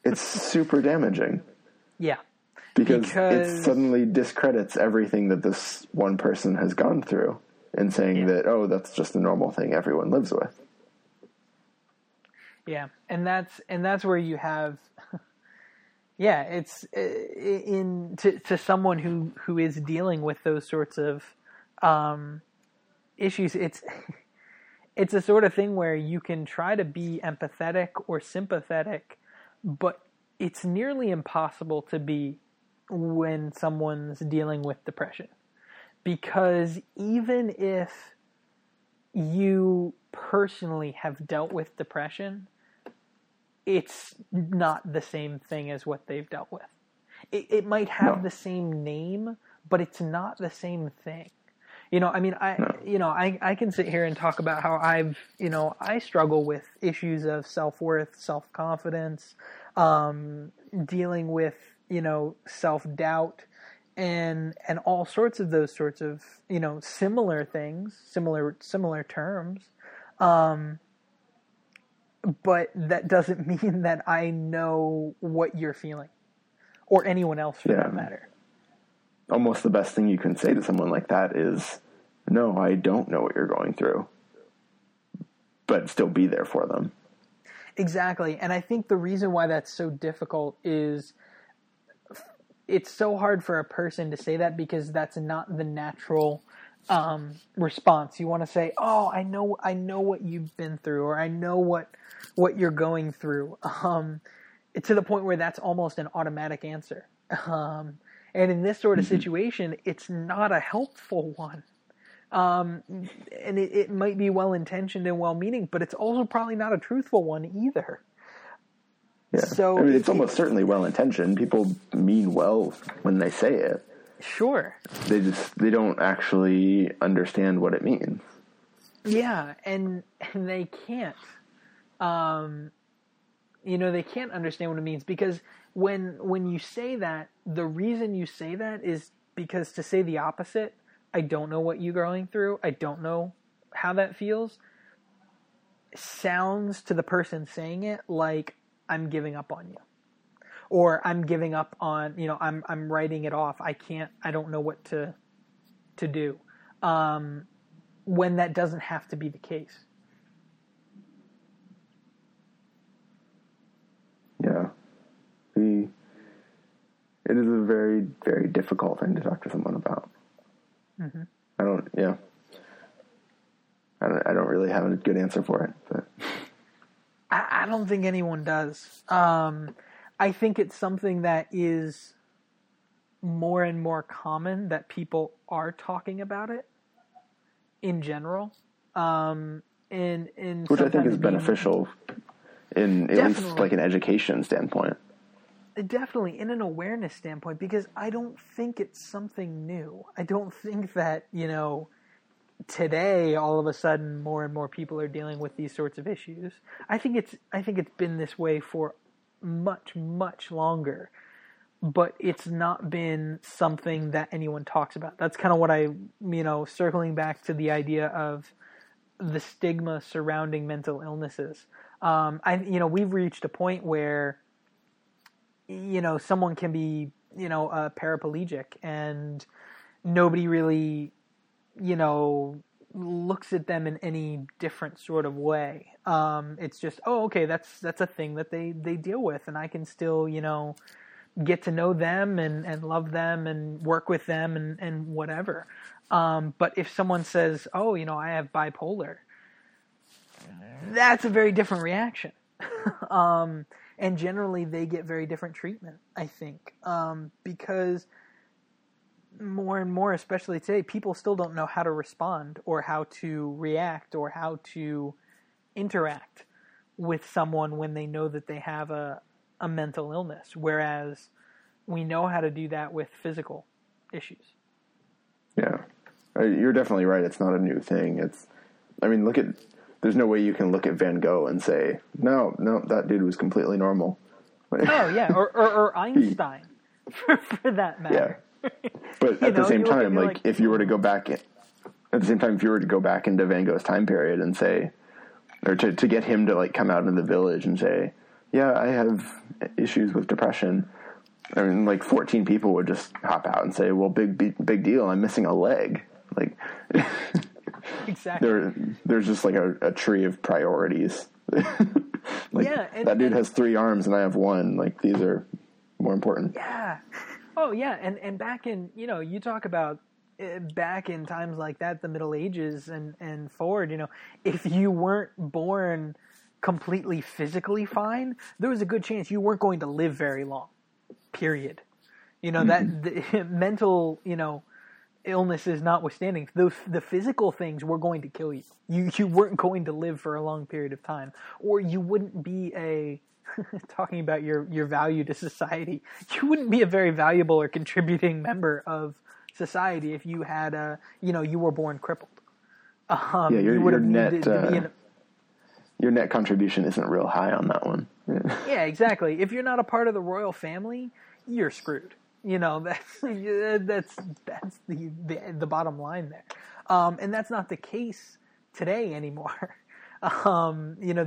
It's super damaging. Yeah. Because it suddenly discredits everything that this one person has gone through and saying that, oh, that's just a normal thing everyone lives with. Yeah, and that's where you have... Yeah, it's to someone who is dealing with those sorts of issues, it's a sort of thing where you can try to be empathetic or sympathetic, but it's nearly impossible to be when someone's dealing with depression. Because even if you personally have dealt with depression, it's not the same thing as what they've dealt with. It might have the same name, but it's not the same thing. You know, I mean, I can sit here and talk about how I struggle with issues of self-worth, self-confidence, dealing with, self-doubt and all sorts of those sorts of, similar things, similar terms. But that doesn't mean that I know what you're feeling or anyone else for that matter. Almost the best thing you can say to someone like that is, no, I don't know what you're going through, but still be there for them. Exactly. And I think the reason why that's so difficult is it's so hard for a person to say that because that's not the natural response. You want to say, oh, I know what you've been through, or I know what you're going through, to the point where that's almost an automatic answer. And in this sort of situation, it's not a helpful one. And it might be well-intentioned and well-meaning, but it's also probably not a truthful one either. Yeah. So I mean, it's almost certainly well-intentioned. People mean well when they say it. Sure. They don't actually understand what it means. Yeah, and they can't. They can't understand what it means because when you say that, the reason you say that is because to say the opposite, I don't know what you're going through, I don't know how that feels, sounds to the person saying it like I'm giving up on you. Or I'm giving up on, I'm writing it off. I don't know what to do. When that doesn't have to be the case. Yeah. It is a very, very difficult thing to talk to someone about. Mm-hmm. I don't really have a good answer for it, but I don't think anyone does. I think it's something that is more and more common that people are talking about it in general. Which I think is beneficial in at least like an education standpoint. Definitely in an awareness standpoint, because I don't think it's something new. I don't think that, today all of a sudden more and more people are dealing with these sorts of issues. I think it's been this way for much, much longer, but it's not been something that anyone talks about. That's kind of what I, circling back to the idea of the stigma surrounding mental illnesses. We've reached a point where, someone can be, a paraplegic and nobody really, looks at them in any different sort of way. It's just, oh, okay, that's a thing that they deal with, and I can still, get to know them and love them and work with them and whatever. But if someone says, oh, I have bipolar, that's a very different reaction. And generally they get very different treatment, I think, because more and more, especially today, people still don't know how to respond or how to react or how to interact with someone when they know that they have a mental illness, whereas we know how to do that with physical issues. Yeah, you're definitely right. It's not a new thing. There's no way you can look at Van Gogh and say, no, that dude was completely normal. Oh, yeah, or Einstein, for that matter. Yeah. But at the same time, if you were to go back into Van Gogh's time period and say, or to get him to come out in the village and say, yeah, I have issues with depression, I mean, like 14 people would just hop out and say, well, big deal, I'm missing a leg. Like, exactly. There's just like a tree of priorities. Like, yeah, and that dude has 3 arms and I have 1. Like, these are more important. Yeah. Oh yeah. And back in, you know, you talk about back in times like that, the Middle Ages and forward, you know, if you weren't born completely physically fine, there was a good chance you weren't going to live very long, period. You know, that mental, you know, illnesses notwithstanding, the physical things were going to kill you. You weren't going to live for a long period of time, or you wouldn't be a talking about your value to society. You wouldn't be a very valuable or contributing member of society if you had a, you know, you were born crippled. Yeah, your net contribution isn't real high on that one. Yeah. Yeah, exactly. If you're not a part of the royal family, you're screwed. You know, that's the bottom line there. And that's not the case today anymore. You know,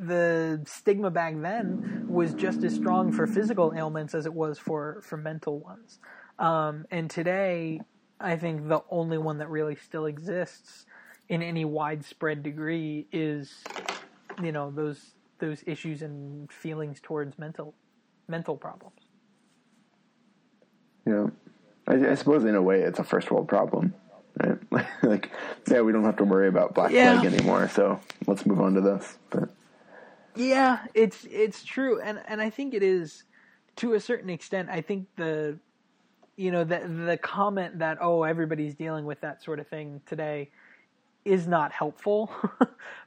the stigma back then was just as strong for physical ailments as it was for mental ones. And today, I think the only one that really still exists in any widespread degree is, you know, those issues and feelings towards mental problems. Yeah, I suppose in a way it's a first world problem, right? Like, yeah, we don't have to worry about black plague anymore, so let's move on to this. But yeah, it's true, and I think it is to a certain extent. I think the, you know, the comment that, oh, everybody's dealing with that sort of thing today is not helpful,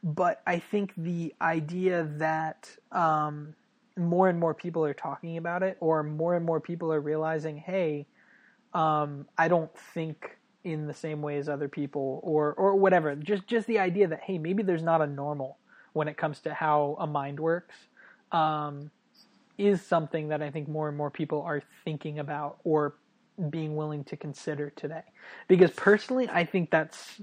but I think the idea that more and more people are talking about it, or more and more people are realizing, hey, I don't think in the same way as other people, or whatever. Just the idea that, hey, maybe there's not a normal when it comes to how a mind works, is something that I think more and more people are thinking about or being willing to consider today. Because personally, I think that's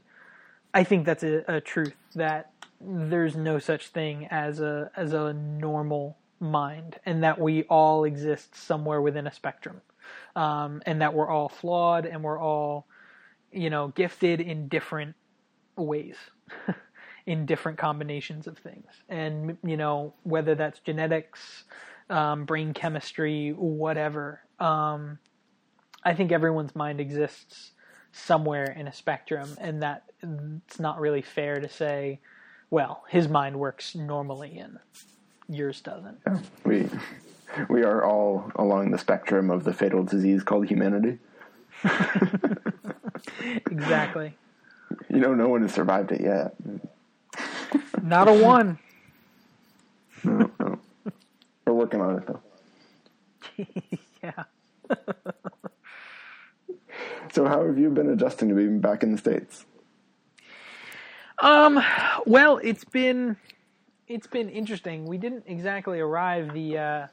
a truth, that there's no such thing as a normal mind, and that we all exist somewhere within a spectrum, and that we're all flawed and we're all, you know, gifted in different ways, in different combinations of things. And, you know, whether that's genetics, brain chemistry, whatever, I think everyone's mind exists somewhere in a spectrum, and that it's not really fair to say, well, his mind works normally and yours doesn't. Yeah, we are all along the spectrum of the fatal disease called humanity. Exactly. You know, no one has survived it yet. Not a one. No. We're working on it, though. Yeah. So how have you been adjusting to being back in the States? Well, it's been interesting. We didn't exactly arrive the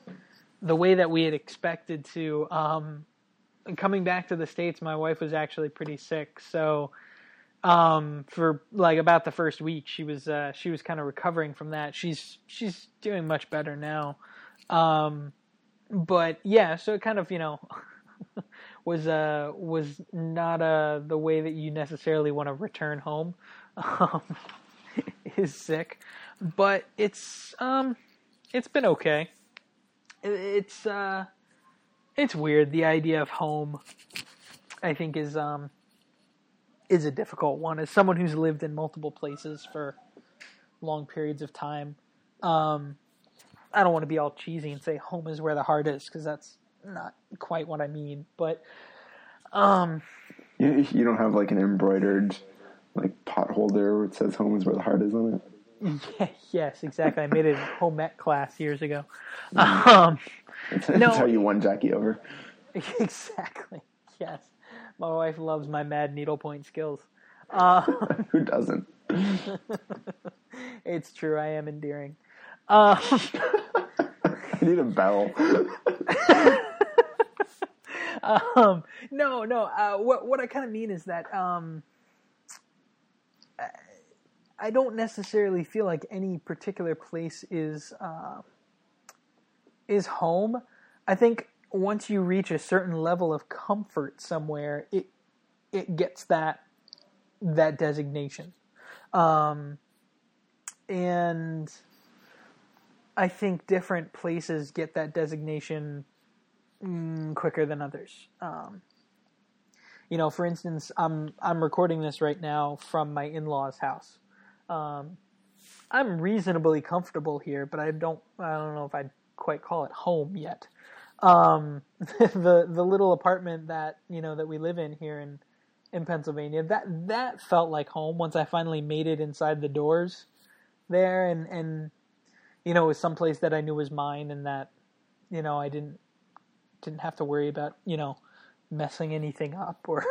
way that we had expected to. Coming back to the States, my wife was actually pretty sick. So, for like about the first week, she was kind of recovering from that. She's doing much better now. But yeah, so it kind of, you know, was not the way that you necessarily want to return home. Is sick, but it's been okay. It's weird. The idea of home, I think, is a difficult one. As someone who's lived in multiple places for long periods of time, I don't want to be all cheesy and say home is where the heart is, because that's not quite what I mean. But you don't have like an embroidered, like, pot holder where it says home is where the heart is on it. Yeah, yes, exactly. I made it in home ec class years ago. That's how you won Jackie over. Exactly. Yes. My wife loves my mad needlepoint skills. Who doesn't? It's true. I am endearing. I need a bell. What I kind of mean is that, I don't necessarily feel like any particular place is home. I think once you reach a certain level of comfort somewhere, it gets that designation. And I think different places get that designation quicker than others. You know, for instance, I'm recording this right now from my in-laws' house. I'm reasonably comfortable here, but I don't know if I'd quite call it home yet. The little apartment that, you know, that we live in here in Pennsylvania, that felt like home once I finally made it inside the doors there, and you know, it was someplace that I knew was mine, and that, you know, I didn't have to worry about, you know, messing anything up or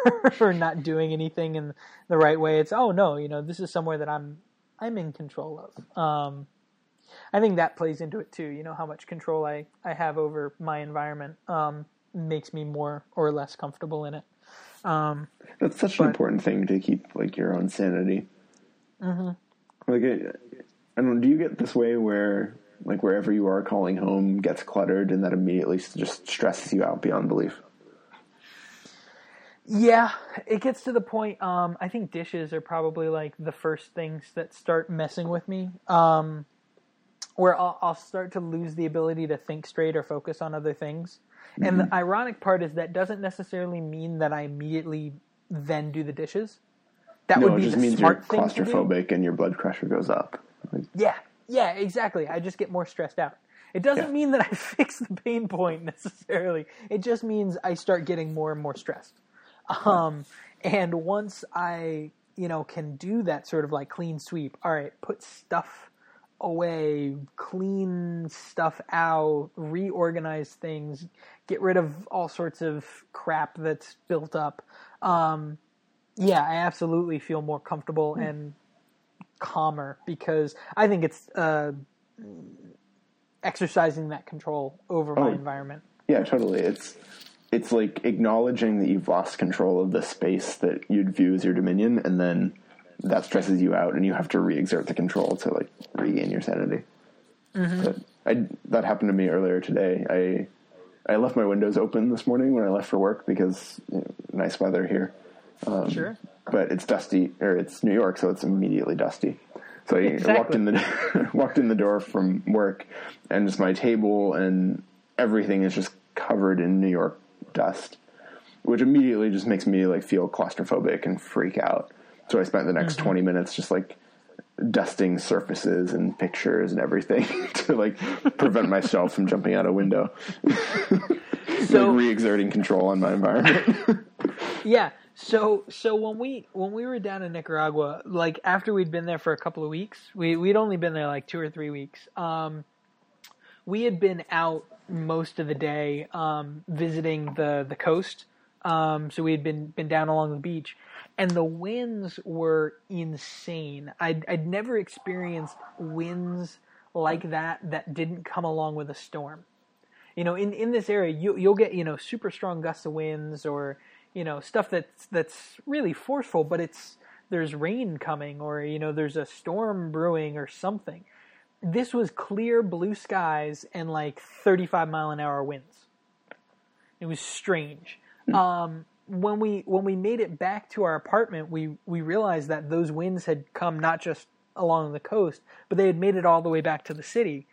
not doing anything in the right way. It's, oh no, you know, this is somewhere that I'm in control of. I think that plays into it too, you know, how much control I have over my environment makes me more or less comfortable in it. That's such an important thing, to keep like your own sanity. Mm-hmm. Like, I don't know, do you get this way where like wherever you are calling home gets cluttered and that immediately just stresses you out beyond belief? Yeah, it gets to the point, I think dishes are probably like the first things that start messing with me, where I'll start to lose the ability to think straight or focus on other things. Mm-hmm. And the ironic part is that doesn't necessarily mean that I immediately then do the dishes. That would be the smart thing to do. It just means you're claustrophobic and your blood pressure goes up. Like, yeah, exactly. I just get more stressed out. It doesn't mean that I fix the pain point necessarily. It just means I start getting more and more stressed. And once I, you know, can do that sort of like clean sweep, all right, put stuff away, clean stuff out, reorganize things, get rid of all sorts of crap that's built up. Yeah, I absolutely feel more comfortable and calmer, because I think it's, exercising that control over my environment. Yeah, totally. It's like acknowledging that you've lost control of the space that you'd view as your dominion, and then that stresses you out and you have to re-exert the control to like regain your sanity. Mm-hmm. But that happened to me earlier today. I left my windows open this morning when I left for work because, you know, nice weather here. Sure. But it's dusty, or it's New York, so it's immediately dusty. So I walked in the door from work, and just my table and everything is just covered in New York dust, which immediately just makes me like feel claustrophobic and freak out. So I spent the next 20 minutes just like dusting surfaces and pictures and everything to like prevent myself from jumping out a window. So like re-exerting control on my environment. Yeah. So when we were down in Nicaragua, like after we'd been there for a couple of weeks, we'd only been there like 2 or 3 weeks. We had been out most of the day visiting the coast. So we had been down along the beach, and the winds were insane. I'd never experienced winds like that didn't come along with a storm. You know, in this area, you'll get, you know, super strong gusts of winds, or, you know, stuff that's really forceful, but there's rain coming, or, you know, there's a storm brewing or something. This was clear blue skies and like 35-mile-an-hour winds. It was strange. When we made it back to our apartment, we realized that those winds had come not just along the coast, but they had made it all the way back to the city.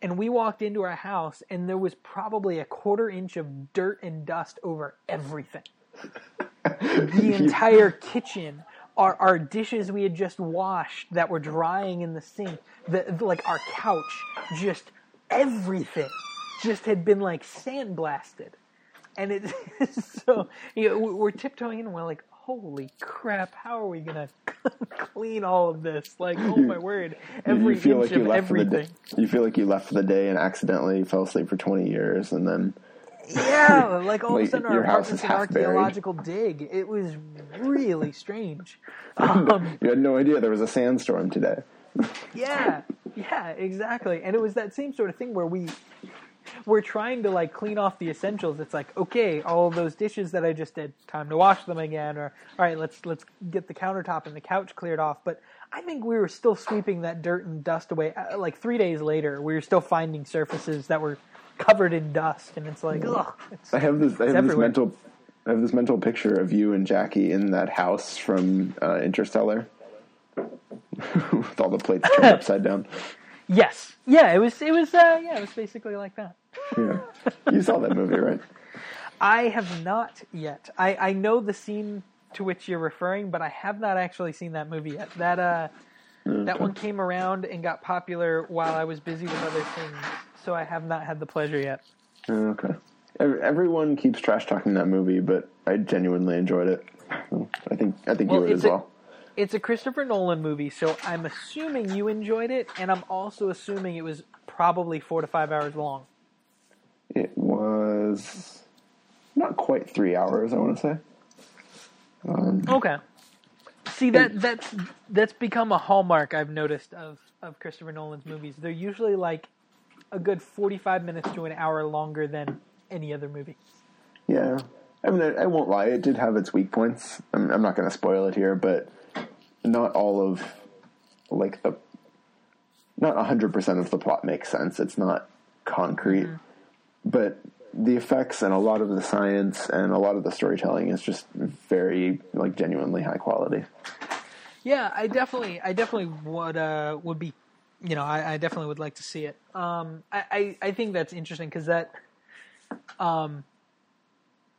And we walked into our house, and there was probably a 1/4 inch of dirt and dust over everything. The entire kitchen, our dishes we had just washed that were drying in the sink, like our couch, just everything just had been like sandblasted. And it's so, you know, we're tiptoeing in and we're like, holy crap, how are we going to clean all of this? Like, oh my word, every inch of everything. You feel like you left for the day and accidentally fell asleep for 20 years, and then... Yeah, like all of a sudden our house is an archaeological dig. It was really strange. You had no idea there was a sandstorm today. yeah, exactly. And it was that same sort of thing where we're trying to like clean off the essentials. It's like, okay, all those dishes that I just did, time to wash them again, or all right, let's get the countertop and the couch cleared off. But I think we were still sweeping that dirt and dust away. Like 3 days later, we were still finding surfaces that were covered in dust, and it's like, ugh. I have this mental picture of you and Jackie in that house from Interstellar, with all the plates turned upside down. Yes. Yeah. It was basically like that. Yeah. You saw that movie, right? I have not yet. I know the scene to which you're referring, but I have not actually seen that movie yet. That one came around and got popular while I was busy with other things, so I have not had the pleasure yet. Okay. Everyone keeps trash talking that movie, but I genuinely enjoyed it. I think you would as well. It's a Christopher Nolan movie, so I'm assuming you enjoyed it, and I'm also assuming it was probably 4 to 5 hours long. It was not quite 3 hours, I want to say. Okay. See, that's become a hallmark I've noticed of Christopher Nolan's movies. They're usually like a good 45 minutes to an hour longer than any other movie. Yeah. I mean, I won't lie. It did have its weak points. I'm not going to spoil it here, but not all of, like, not 100% of the plot makes sense. It's not concrete. Mm-hmm. But the effects and a lot of the science and a lot of the storytelling is just very, like, genuinely high quality. Yeah, I definitely would be, you know, I definitely would like to see it. I think that's interesting because that,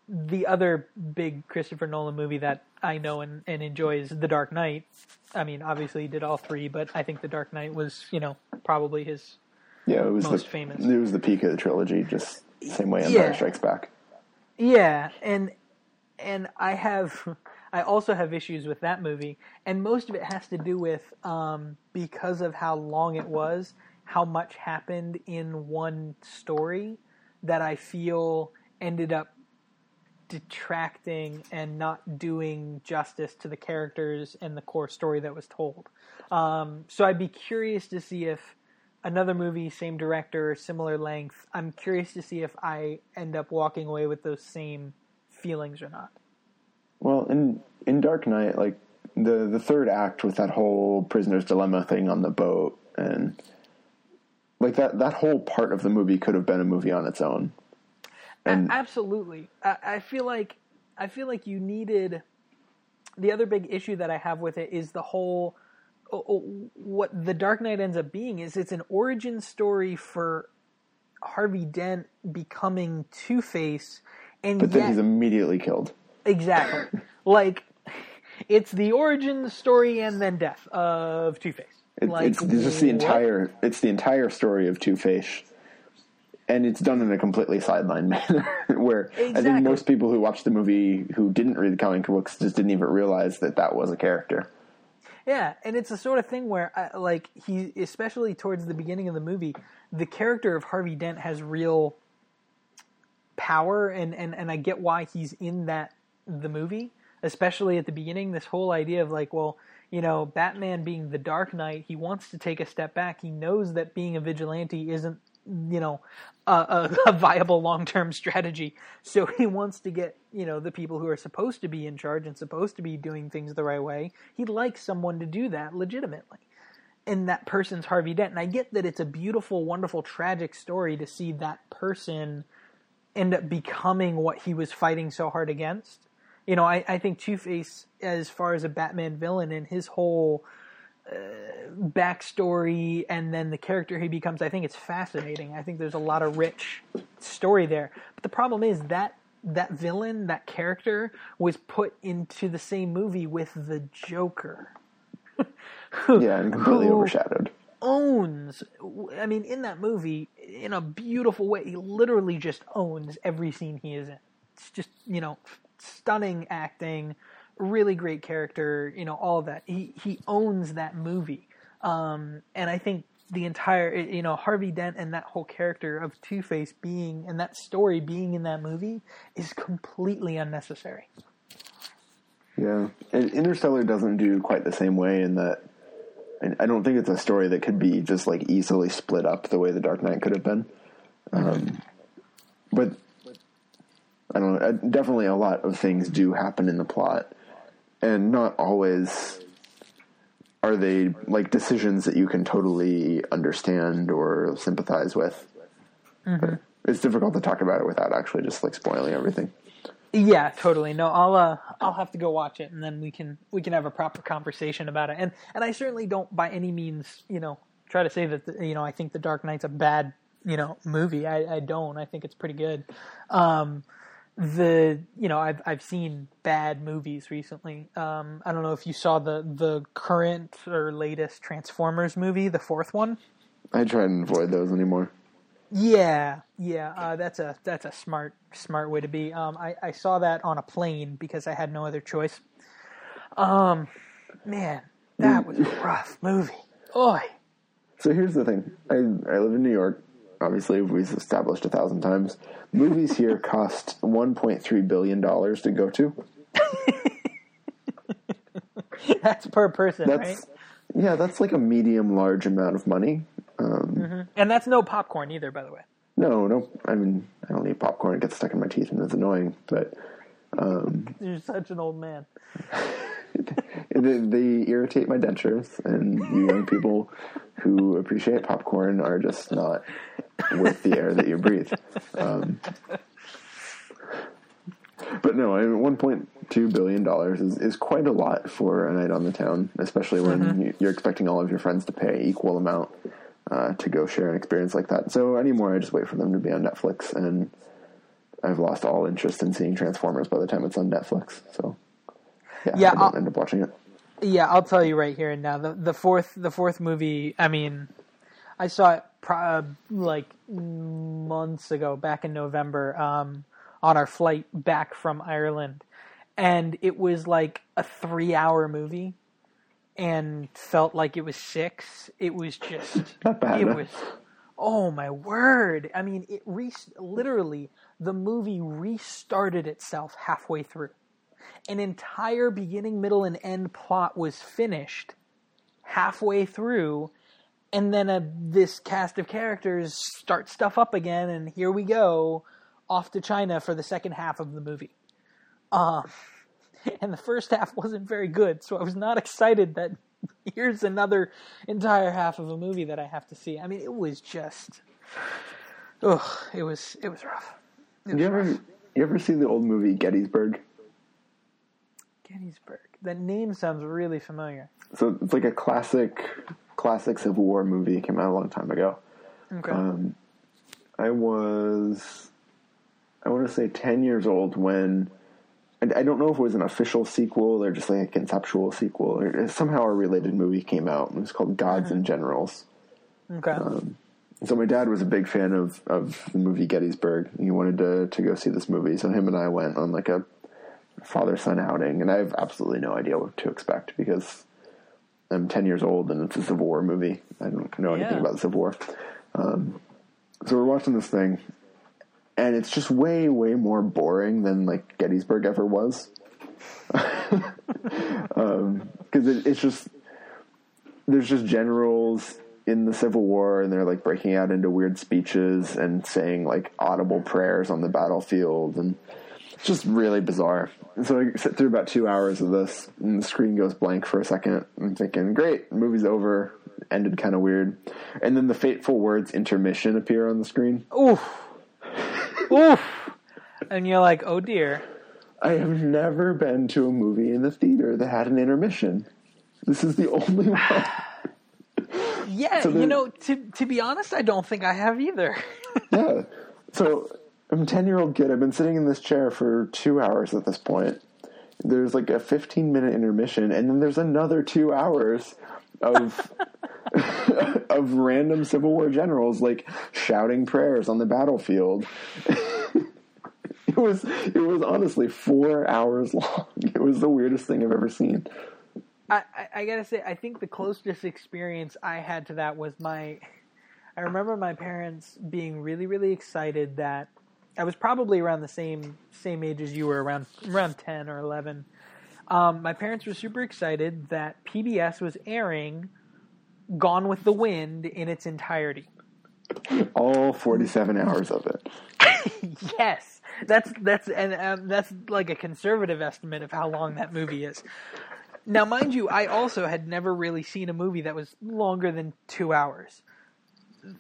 the other big Christopher Nolan movie that I know and enjoy is The Dark Knight. I mean, obviously he did all three, but I think The Dark Knight was, you know, probably his. Yeah, it was most famous. It was the peak of the trilogy, just same way Empire Strikes Back. Yeah, and I also have issues with that movie, and most of it has to do with because of how long it was, how much happened in one story that I feel ended up detracting and not doing justice to the characters and the core story that was told. So I'd be curious to see if another movie, same director, similar length. I'm curious to see if I end up walking away with those same feelings or not. Well, in Dark Knight, like the third act with that whole prisoner's dilemma thing on the boat, and like that whole part of the movie could have been a movie on its own. And absolutely, I feel like you needed. The other big issue that I have with it is the whole. What The Dark Knight ends up being is it's an origin story for Harvey Dent becoming Two-Face, but then he's immediately killed. Exactly. Like, it's the origin story and then death of Two-Face. It's the entire story of Two-Face, and it's done in a completely sidelined manner. Where exactly. I think most people who watched the movie who didn't read the comic books just didn't even realize that was a character. Yeah, and it's the sort of thing where, he, especially towards the beginning of the movie, the character of Harvey Dent has real power, and I get why he's in the movie, especially at the beginning, this whole idea of, like, well, you know, Batman being the Dark Knight, he wants to take a step back. He knows that being a vigilante isn't, you know, a viable long-term strategy. So he wants to get, you know, the people who are supposed to be in charge and supposed to be doing things the right way. He'd like someone to do that legitimately. And that person's Harvey Dent. And I get that it's a beautiful, wonderful, tragic story to see that person end up becoming what he was fighting so hard against. You know, I think Two-Face, as far as a Batman villain and his whole backstory and then the character he becomes, I think it's fascinating. I think there's a lot of rich story there. But the problem is that villain, that character, was put into the same movie with the Joker. And completely overshadowed. In that movie, in a beautiful way, he literally just owns every scene he is in. It's just, you know, stunning acting, really great character, you know, all of that. He owns that movie. And I think the entire, you know, Harvey Dent and that whole character of Two-Face being, and that story being in that movie is completely unnecessary. Yeah. And Interstellar doesn't do quite the same way in that, and I don't think it's a story that could be just like easily split up the way The Dark Knight could have been. But I don't know, definitely a lot of things do happen in the plot. And not always are they, like, decisions that you can totally understand or sympathize with. Mm-hmm. it's difficult to talk about it without actually just like spoiling everything. Yeah, totally. No, I'll have to go watch it, and then we can have a proper conversation about it. And I certainly don't by any means, you know, try to say that I think The Dark Knight's a bad, movie. I don't. I think it's pretty good. I've seen bad movies recently. I don't know if you saw the current or latest Transformers movie, the fourth one. I try and avoid those anymore. Yeah. That's a smart way to be. I saw that on a plane because I had no other choice. Man, that was a rough movie. Oy. So here's the thing. I live in New York. Obviously, we've established 1,000 times. Movies here cost $1.3 billion to go to. That's per person, right? Yeah, that's like a medium-large amount of money. And that's no popcorn either, by the way. No. I mean, I don't eat popcorn. It gets stuck in my teeth and it's annoying. But you're such an old man. they irritate my dentures, and you young people who appreciate popcorn are just not worth the air that you breathe. But no, I mean, $1.2 billion is quite a lot for a night on the town, especially when you're expecting all of your friends to pay equal amount to go share an experience like that. So anymore, I just wait for them to be on Netflix, and I've lost all interest in seeing Transformers by the time it's on Netflix. So yeah I don't end up watching it. Yeah, I'll tell you right here and now. The fourth movie, I mean, I saw it months ago, back in November, on our flight back from Ireland. And it was like a 3-hour movie and felt like it was 6. It was just... Not bad, it was... Oh, my word. I mean, it literally, the movie restarted itself halfway through. An entire beginning, middle, and end plot was finished halfway through, and then this cast of characters start stuff up again, and here we go, off to China for the second half of the movie. And the first half wasn't very good, so I was not excited that here's another entire half of a movie that I have to see. I mean, it was just... Ugh, it was rough. You ever see the old movie Gettysburg? Gettysburg. That name sounds really familiar. So it's like a classic Civil War movie. It came out a long time ago. Okay. I want to say 10 years old when, and I don't know if it was an official sequel or just like a conceptual sequel, or somehow a related movie came out. It was called Gods and Generals. Okay. So my dad was a big fan of the movie Gettysburg. He wanted to go see this movie. So him and I went on like a father-son outing, and I have absolutely no idea what to expect because I'm 10 years old and it's a Civil War movie. I don't know anything about the Civil War. So we're watching this thing, and it's just way, way more boring than like Gettysburg ever was. Because it's just, there's just generals in the Civil War, and they're like breaking out into weird speeches and saying like audible prayers on the battlefield, and it's just really bizarre. And so I sit through about 2 hours of this, and the screen goes blank for a second. I'm thinking, great, movie's over. Ended kind of weird. And then the fateful words intermission appear on the screen. Oof. And you're like, oh dear. I have never been to a movie in the theater that had an intermission. This is the only one. Yeah, so to be honest, I don't think I have either. Yeah. So... I'm a 10-year-old kid. I've been sitting in this chair for 2 hours at this point. There's like a 15-minute intermission, and then there's another 2 hours of of random Civil War generals like shouting prayers on the battlefield. It was honestly 4 hours long. It was the weirdest thing I've ever seen. I gotta say, I think the closest experience I had to that was I remember my parents being really, really excited that I was probably around the same age as you were, around 10 or 11. My parents were super excited that PBS was airing Gone with the Wind in its entirety. All 47 hours of it. Yes. That's like a conservative estimate of how long that movie is. Now, mind you, I also had never really seen a movie that was longer than 2 hours.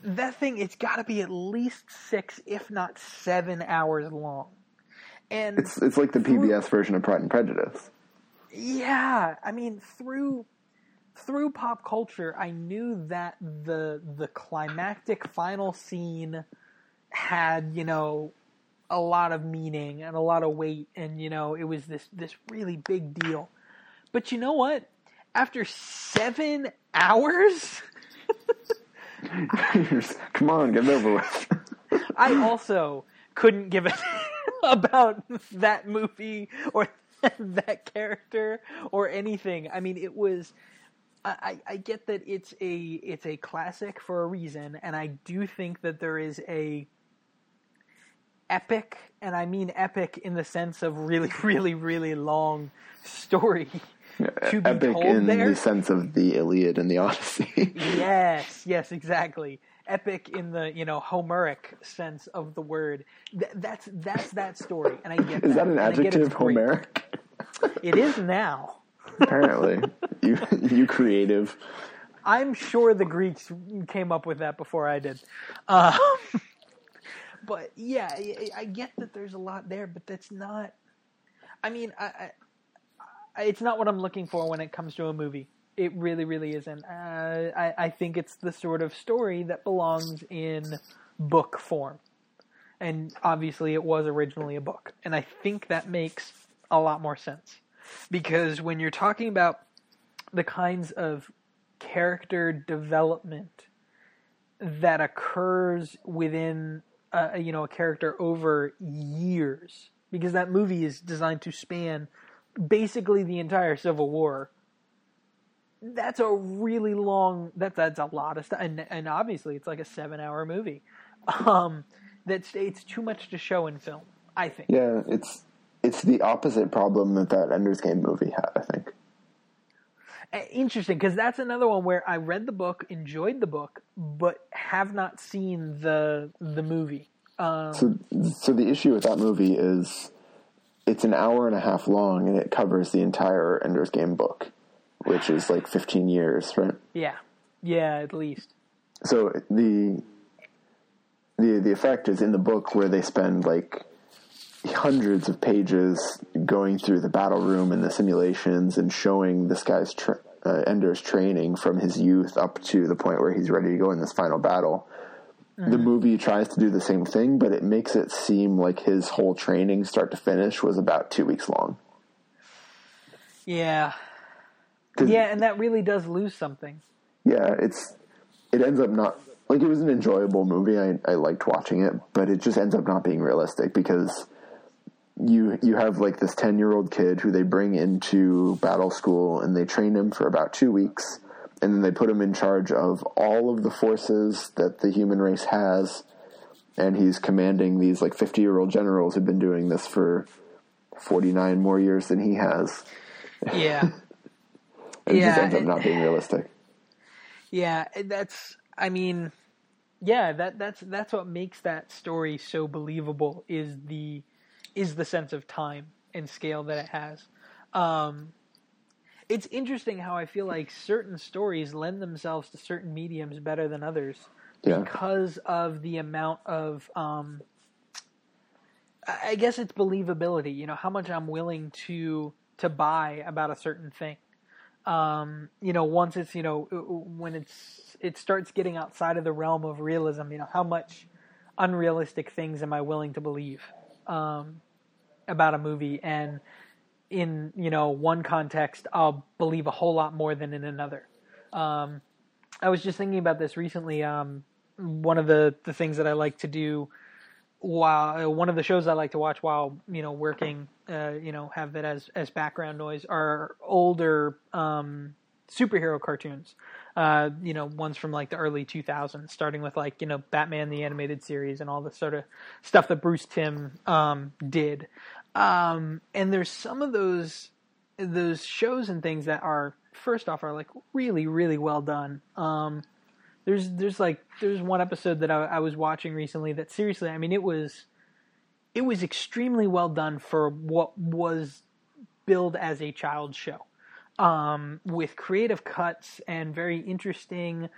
that thing, it's got to be at least 6, if not 7 hours long. And it's like the PBS version of Pride and Prejudice. Yeah, I mean, through pop culture, I knew that the climactic final scene had, you know, a lot of meaning and a lot of weight, and, you know, it was this really big deal. But you know what? After 7 hours, come on, get it over with. I also couldn't give a about that movie or that character or anything. I mean, it was. I get that it's a classic for a reason, and I do think that there is a epic, and I mean epic in the sense of really, really, really long story. To be epic told in there. The sense of the Iliad and the Odyssey. Yes, exactly. Epic in the, you know, Homeric sense of the word. That's that story, and I get that. Is that an adjective, Homeric? It is now. Apparently. You creative. I'm sure the Greeks came up with that before I did. But yeah, I get that there's a lot there, but that's not... I mean, it's not what I'm looking for when it comes to a movie. It really, really isn't. I think it's the sort of story that belongs in book form. And obviously it was originally a book. And I think that makes a lot more sense. Because when you're talking about the kinds of character development that occurs within a character over years, because that movie is designed to span basically the entire Civil War, that's a really long... That's a lot of stuff. And obviously, it's like a 7-hour movie. It's too much to show in film, I think. Yeah, it's the opposite problem that Ender's Game movie had, I think. Interesting, because that's another one where I read the book, enjoyed the book, but have not seen the movie. So the issue with that movie is... It's an hour and a half long, and it covers the entire Ender's Game book, which is like 15 years, right? Yeah, at least. So the effect is in the book where they spend like hundreds of pages going through the battle room and the simulations and showing this guy's Ender's training from his youth up to the point where he's ready to go in this final battle. The movie tries to do the same thing, but it makes it seem like his whole training, start to finish, was about 2 weeks long. Yeah. Yeah, and that really does lose something. Yeah, it ends up not... Like, it was an enjoyable movie. I liked watching it, but it just ends up not being realistic because you have, like, this 10-year-old kid who they bring into battle school, and they train him for about 2 weeks... And then they put him in charge of all of the forces that the human race has. And he's commanding these, like, 50-year-old generals who've been doing this for 49 more years than he has. Yeah. It just ends up not being realistic. Yeah, that's what makes that story so believable is the sense of time and scale that it has. It's interesting how I feel like certain stories lend themselves to certain mediums better than others because of the amount of, I guess it's believability, you know, how much I'm willing to buy about a certain thing. You know, once it's, you know, when it starts getting outside of the realm of realism, you know, how much unrealistic things am I willing to believe about a movie? And in, you know, one context, I'll believe a whole lot more than in another. I was just thinking about this recently. One of the things that I like to do one of the shows I like to watch while, you know, working, you know, have it as background noise are older, superhero cartoons. You know, ones from like the early 2000s, starting with like, you know, Batman, the animated series and all the sort of stuff that Bruce Timm, did. And there's some of those shows and things that are, first off, are like really, really well done. There's one episode that I was watching recently that seriously, I mean, it was extremely well done for what was billed as a child show. with creative cuts and very interesting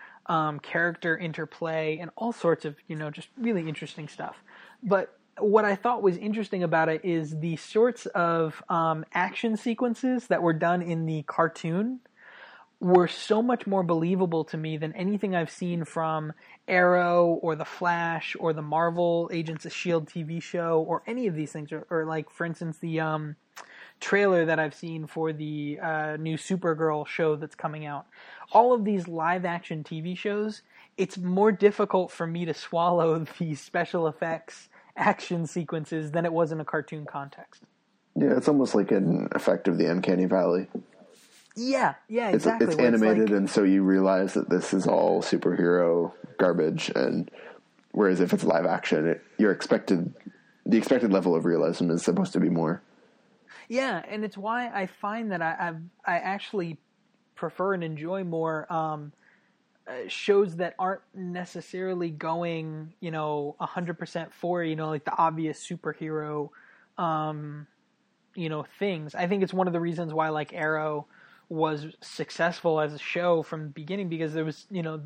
character interplay and all sorts of, you know, just really interesting stuff. But what I thought was interesting about it is the sorts of action sequences that were done in the cartoon were so much more believable to me than anything I've seen from Arrow or The Flash or the Marvel Agents of S.H.I.E.L.D. TV show or any of these things. Or like, for instance, the trailer that I've seen for the new Supergirl show that's coming out. All of these live-action TV shows, it's more difficult for me to swallow the special effects action sequences than it was in a cartoon context. Yeah, it's almost like an effect of the Uncanny Valley. Yeah, exactly. It's animated, it's like, and so you realize that this is all superhero garbage, and whereas if it's live action, the expected level of realism is supposed to be more. Yeah, and it's why I find that I actually prefer and enjoy more shows that aren't necessarily going, you know, 100% for, you know, like the obvious superhero, you know, things. I think it's one of the reasons why, like, Arrow was successful as a show from the beginning, because there was, you know,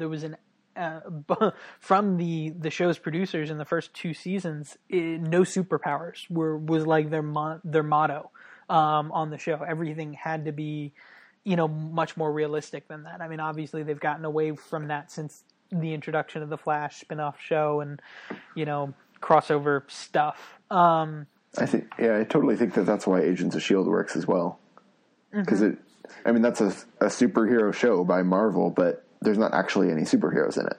from the show's producers in the first two seasons, no superpowers was like their motto on the show. Everything had to be, you know, much more realistic than that. I mean, obviously they've gotten away from that since the introduction of the Flash spin-off show and, you know, crossover stuff. I totally think that that's why Agents of S.H.I.E.L.D. works as well, because mm-hmm. I mean, that's a superhero show by Marvel, but there's not actually any superheroes in it.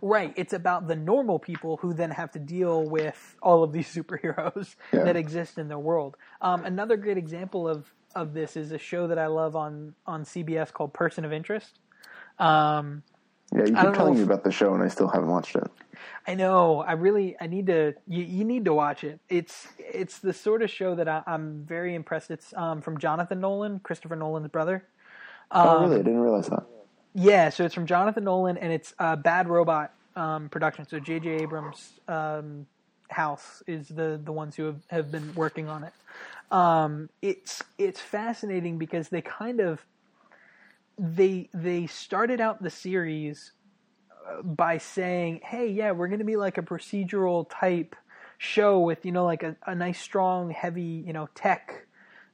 Right. It's about the normal people who then have to deal with all of these superheroes that exist in their world. Another great example of this is a show that I love on CBS called Person of Interest. Yeah, you keep telling me about the show, and I still haven't watched it. I know. I need to. You need to watch it. It's the sort of show that I'm very impressed. It's from Jonathan Nolan, Christopher Nolan's brother. Oh, really? I didn't realize that. Yeah, so it's from Jonathan Nolan, and it's Bad Robot production. So JJ Abrams' house is the ones who have been working on it. It's fascinating because they kind of. They started out the series by saying, hey, yeah, we're going to be like a procedural type show with, you know, like a nice, strong, heavy, you know, tech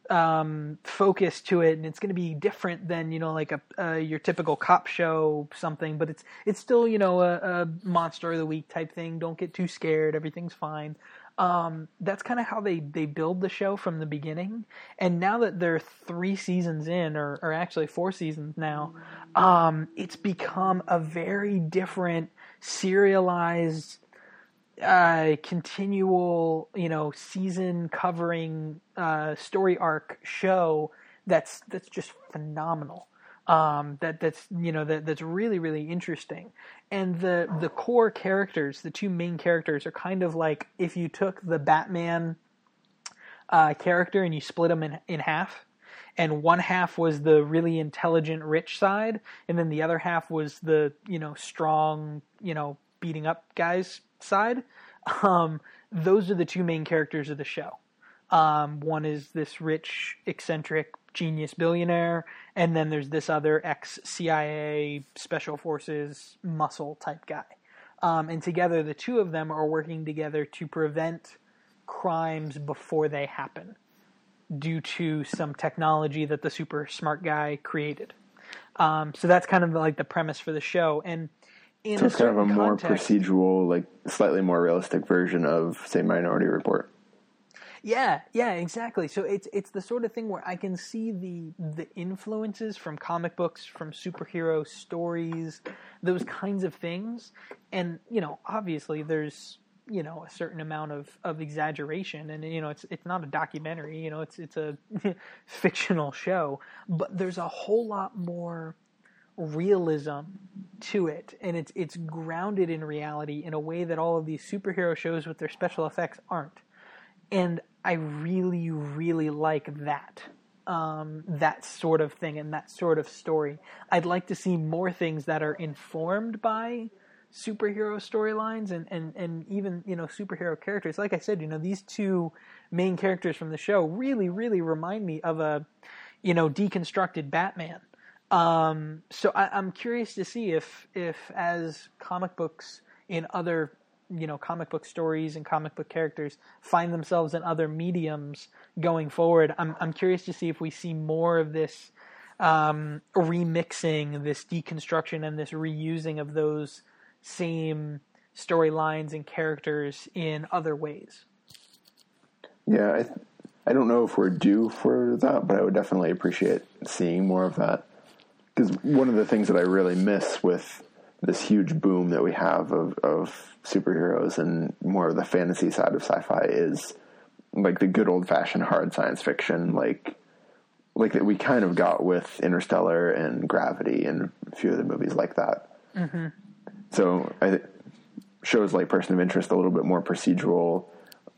focus to it. And it's going to be different than, you know, like your typical cop show something. But it's still, you know, a monster of the week type thing. Don't get too scared. Everything's fine. That's kind of how they build the show from the beginning. And now that they're three seasons in, or actually four seasons now, it's become a very different serialized, continual, you know, season covering, story arc show. That's just phenomenal. That's, you know, that's really, really interesting. And the core characters, the two main characters, are kind of like if you took the Batman character and you split them in half, and one half was the really intelligent, rich side, and then the other half was the, you know, strong, you know, beating up guys side. Those are the two main characters of the show. One is this rich, eccentric genius billionaire, and then there's this other ex-CIA special forces muscle type guy. And together, the two of them are working together to prevent crimes before they happen due to some technology that the super smart guy created. So that's kind of like the premise for the show. And so it's kind of a more procedural, like slightly more realistic version of, say, Minority Report. Yeah, exactly. So it's the sort of thing where I can see the influences from comic books, from superhero stories, those kinds of things. And, you know, obviously there's, you know, a certain amount of exaggeration, and, you know, it's not a documentary, you know, it's a fictional show, but there's a whole lot more realism to it, and it's grounded in reality in a way that all of these superhero shows with their special effects aren't. And I really, really like that, that sort of thing and that sort of story. I'd like to see more things that are informed by superhero storylines and even, you know, superhero characters. Like I said, you know, these two main characters from the show really, really remind me of a, you know, deconstructed Batman. So I'm curious to see if as comic books in other, you know, comic book stories and comic book characters find themselves in other mediums going forward, I'm curious to see if we see more of this remixing, this deconstruction, and this reusing of those same storylines and characters in other ways. Yeah, I don't know if we're due for that, but I would definitely appreciate seeing more of that. Because one of the things that I really miss with this huge boom that we have of superheroes and more of the fantasy side of sci-fi is like the good old fashioned hard science fiction, like that we kind of got with Interstellar and Gravity and a few other movies like that. Mm-hmm. So shows like Person of Interest, a little bit more procedural,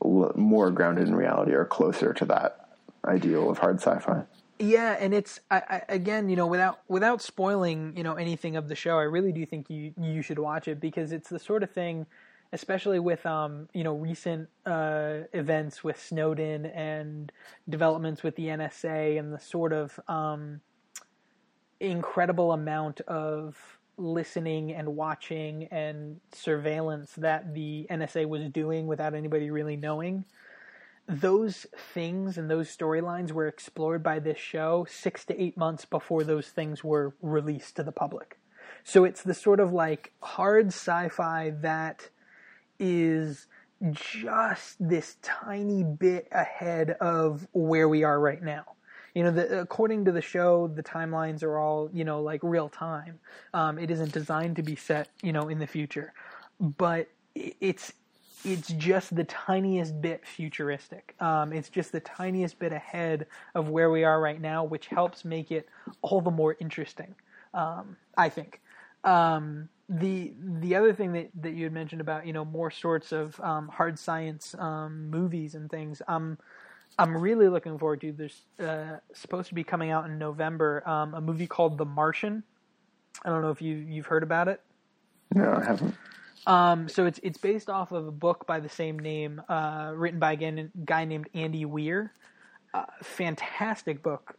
more grounded in reality, or closer to that ideal of hard sci-fi. Yeah, and it's again, you know, without spoiling, you know, anything of the show, I really do think you should watch it, because it's the sort of thing, especially with you know, recent events with Snowden and developments with the NSA and the sort of incredible amount of listening and watching and surveillance that the NSA was doing without anybody really knowing. Those things and those storylines were explored by this show 6 to 8 months before those things were released to the public. So it's the sort of like hard sci-fi that is just this tiny bit ahead of where we are right now. You know, according to the show, the timelines are all, you know, like real time. It isn't designed to be set, you know, in the future, but it's just the tiniest bit futuristic. It's just the tiniest bit ahead of where we are right now, which helps make it all the more interesting. I think the other thing that you had mentioned about, you know, more sorts of hard science movies and things. I'm really looking forward to. There's supposed to be coming out in November, a movie called The Martian. I don't know if you've heard about it. No, I haven't. So it's based off of a book by the same name, written by a guy named Andy Weir. Fantastic book.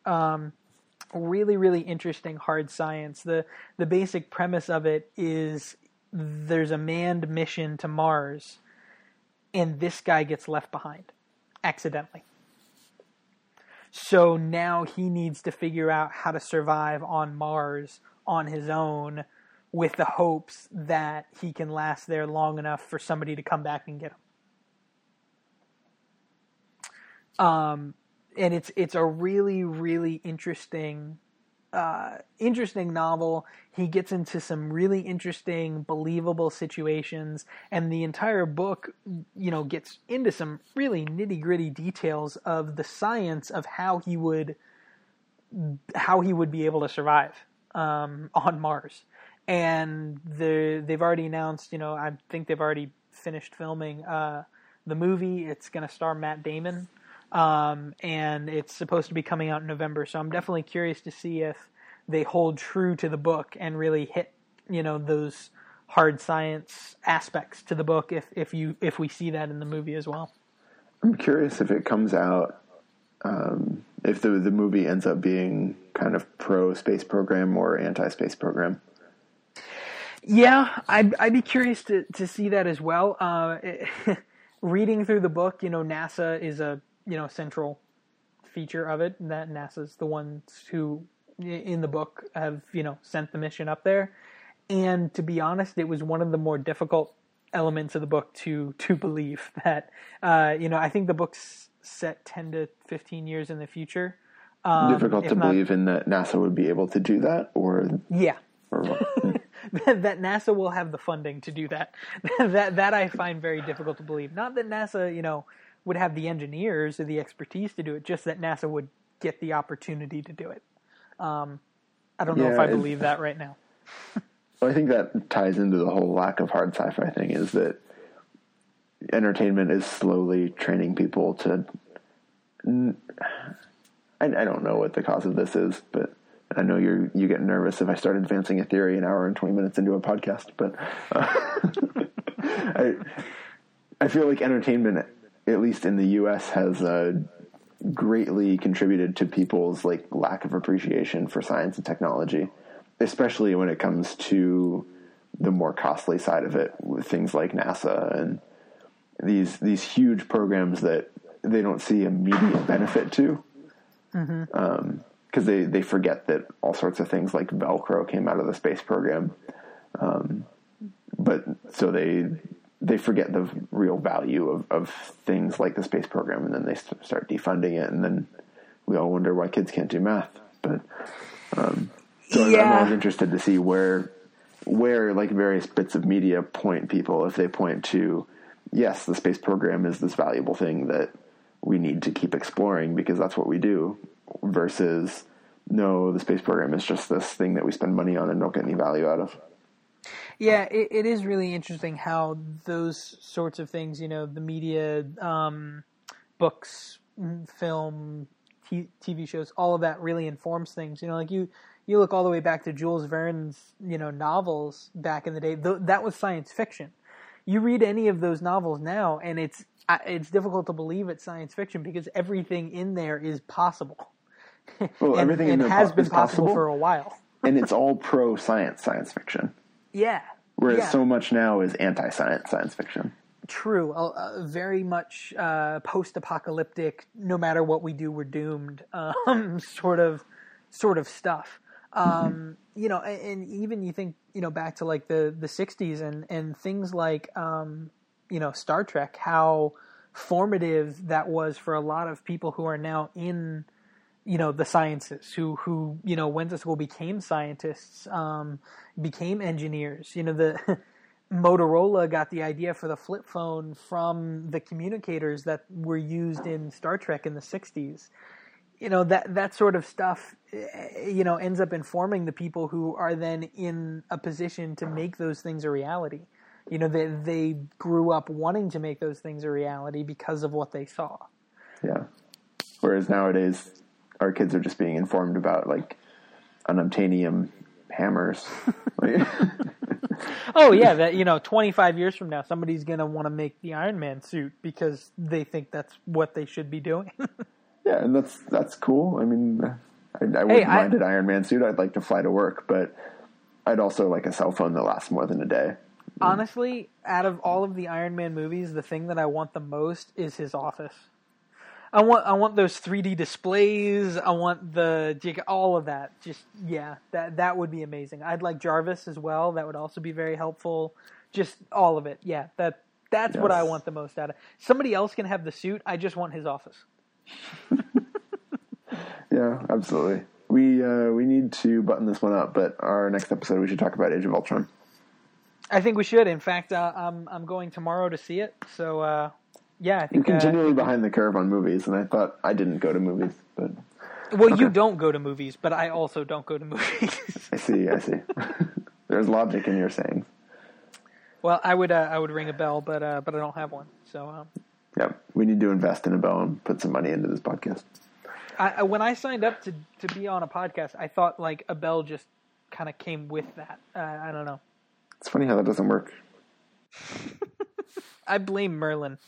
Really, really interesting hard science. The basic premise of it is there's a manned mission to Mars, and this guy gets left behind accidentally. So now he needs to figure out how to survive on Mars on his own, with the hopes that he can last there long enough for somebody to come back and get him. And it's a really, really interesting novel. He gets into some really interesting, believable situations, and the entire book, you know, gets into some really nitty-gritty details of the science of how he would be able to survive on Mars. And they've already announced, you know, I think they've already finished filming the movie. It's going to star Matt Damon, and it's supposed to be coming out in November. So I'm definitely curious to see if they hold true to the book and really hit, you know, those hard science aspects to the book. If we see that in the movie as well, I'm curious if it comes out. If the movie ends up being kind of pro space program or anti space program. Yeah, I'd be curious to see that as well. Reading through the book, you know, NASA is a, you know, central feature of it, and that NASA's the ones who in the book have, you know, sent the mission up there. And to be honest, it was one of the more difficult elements of the book to believe that, you know, I think the book's set 10 to 15 years in the future. Difficult to believe in that NASA would be able to do that, or yeah. Or what? That NASA will have the funding to do that. That I find very difficult to believe. Not that NASA, you know, would have the engineers or the expertise to do it, just that NASA would get the opportunity to do it. I don't know if I believe that right now. I think that ties into the whole lack of hard sci-fi thing, is that entertainment is slowly training people to... I don't know what the cause of this is, but... I know you get nervous if I start advancing a theory an hour and 20 minutes into a podcast, but I feel like entertainment, at least in the U.S., has greatly contributed to people's like lack of appreciation for science and technology, especially when it comes to the more costly side of it with things like NASA and these huge programs that they don't see immediate benefit to. Mm-hmm. Because they forget that all sorts of things like Velcro came out of the space program. But so they forget the real value of things like the space program, and then they start defunding it. And then we all wonder why kids can't do math. But, I'm always interested to see where like various bits of media point people, if they point to, yes, the space program is this valuable thing that we need to keep exploring because that's what we do, versus no, the space program is just this thing that we spend money on and don't get any value out of. Yeah, it is really interesting how those sorts of things, you know, the media, books, film, TV shows, all of that really informs things. You know, like you look all the way back to Jules Verne's, you know, novels back in the day. That was science fiction. You read any of those novels now, and it's difficult to believe it's science fiction because everything in there is possible. Well, everything in there has been possible for a while. And it's all pro-science science fiction. Yeah. Whereas so much now is anti-science science fiction. True. Very much post-apocalyptic, no matter what we do, we're doomed sort of stuff. You know, and even you think, you know, back to like the 60s and things like, you know, Star Trek, how formative that was for a lot of people who are now in, you know, the sciences, who you know, went to school, became scientists, became engineers. You know, the Motorola got the idea for the flip phone from the communicators that were used in Star Trek in the 60s. You know, that sort of stuff, you know, ends up informing the people who are then in a position to make those things a reality. You know, they grew up wanting to make those things a reality because of what they saw. Yeah. Whereas nowadays, our kids are just being informed about, like, unobtainium hammers. Oh, yeah, that, you know, 25 years from now, somebody's going to want to make the Iron Man suit because they think that's what they should be doing. Yeah, and that's cool. I mean, I wouldn't mind an Iron Man suit. I'd like to fly to work, but I'd also like a cell phone that lasts more than a day. Honestly, out of all of the Iron Man movies, the thing that I want the most is his office. I want those 3D displays. I want all of that. Just that would be amazing. I'd like Jarvis as well. That would also be very helpful. Just all of it. Yeah, that's what I want the most out of. Somebody else can have the suit. I just want his office. Yeah, absolutely. We need to button this one up, but our next episode we should talk about Age of Ultron. I think we should. In fact, I'm going tomorrow to see it. So, I think you're continually behind the curve on movies, and I thought I didn't go to movies, but you don't go to movies, but I also don't go to movies. I see. There's logic in your sayings. Well, I would ring a bell, but I don't have one. So, yeah, we need to invest in a bell and put some money into this podcast. When I signed up to be on a podcast, I thought like a bell just kind of came with that. I don't know. It's funny how that doesn't work. I blame Merlin.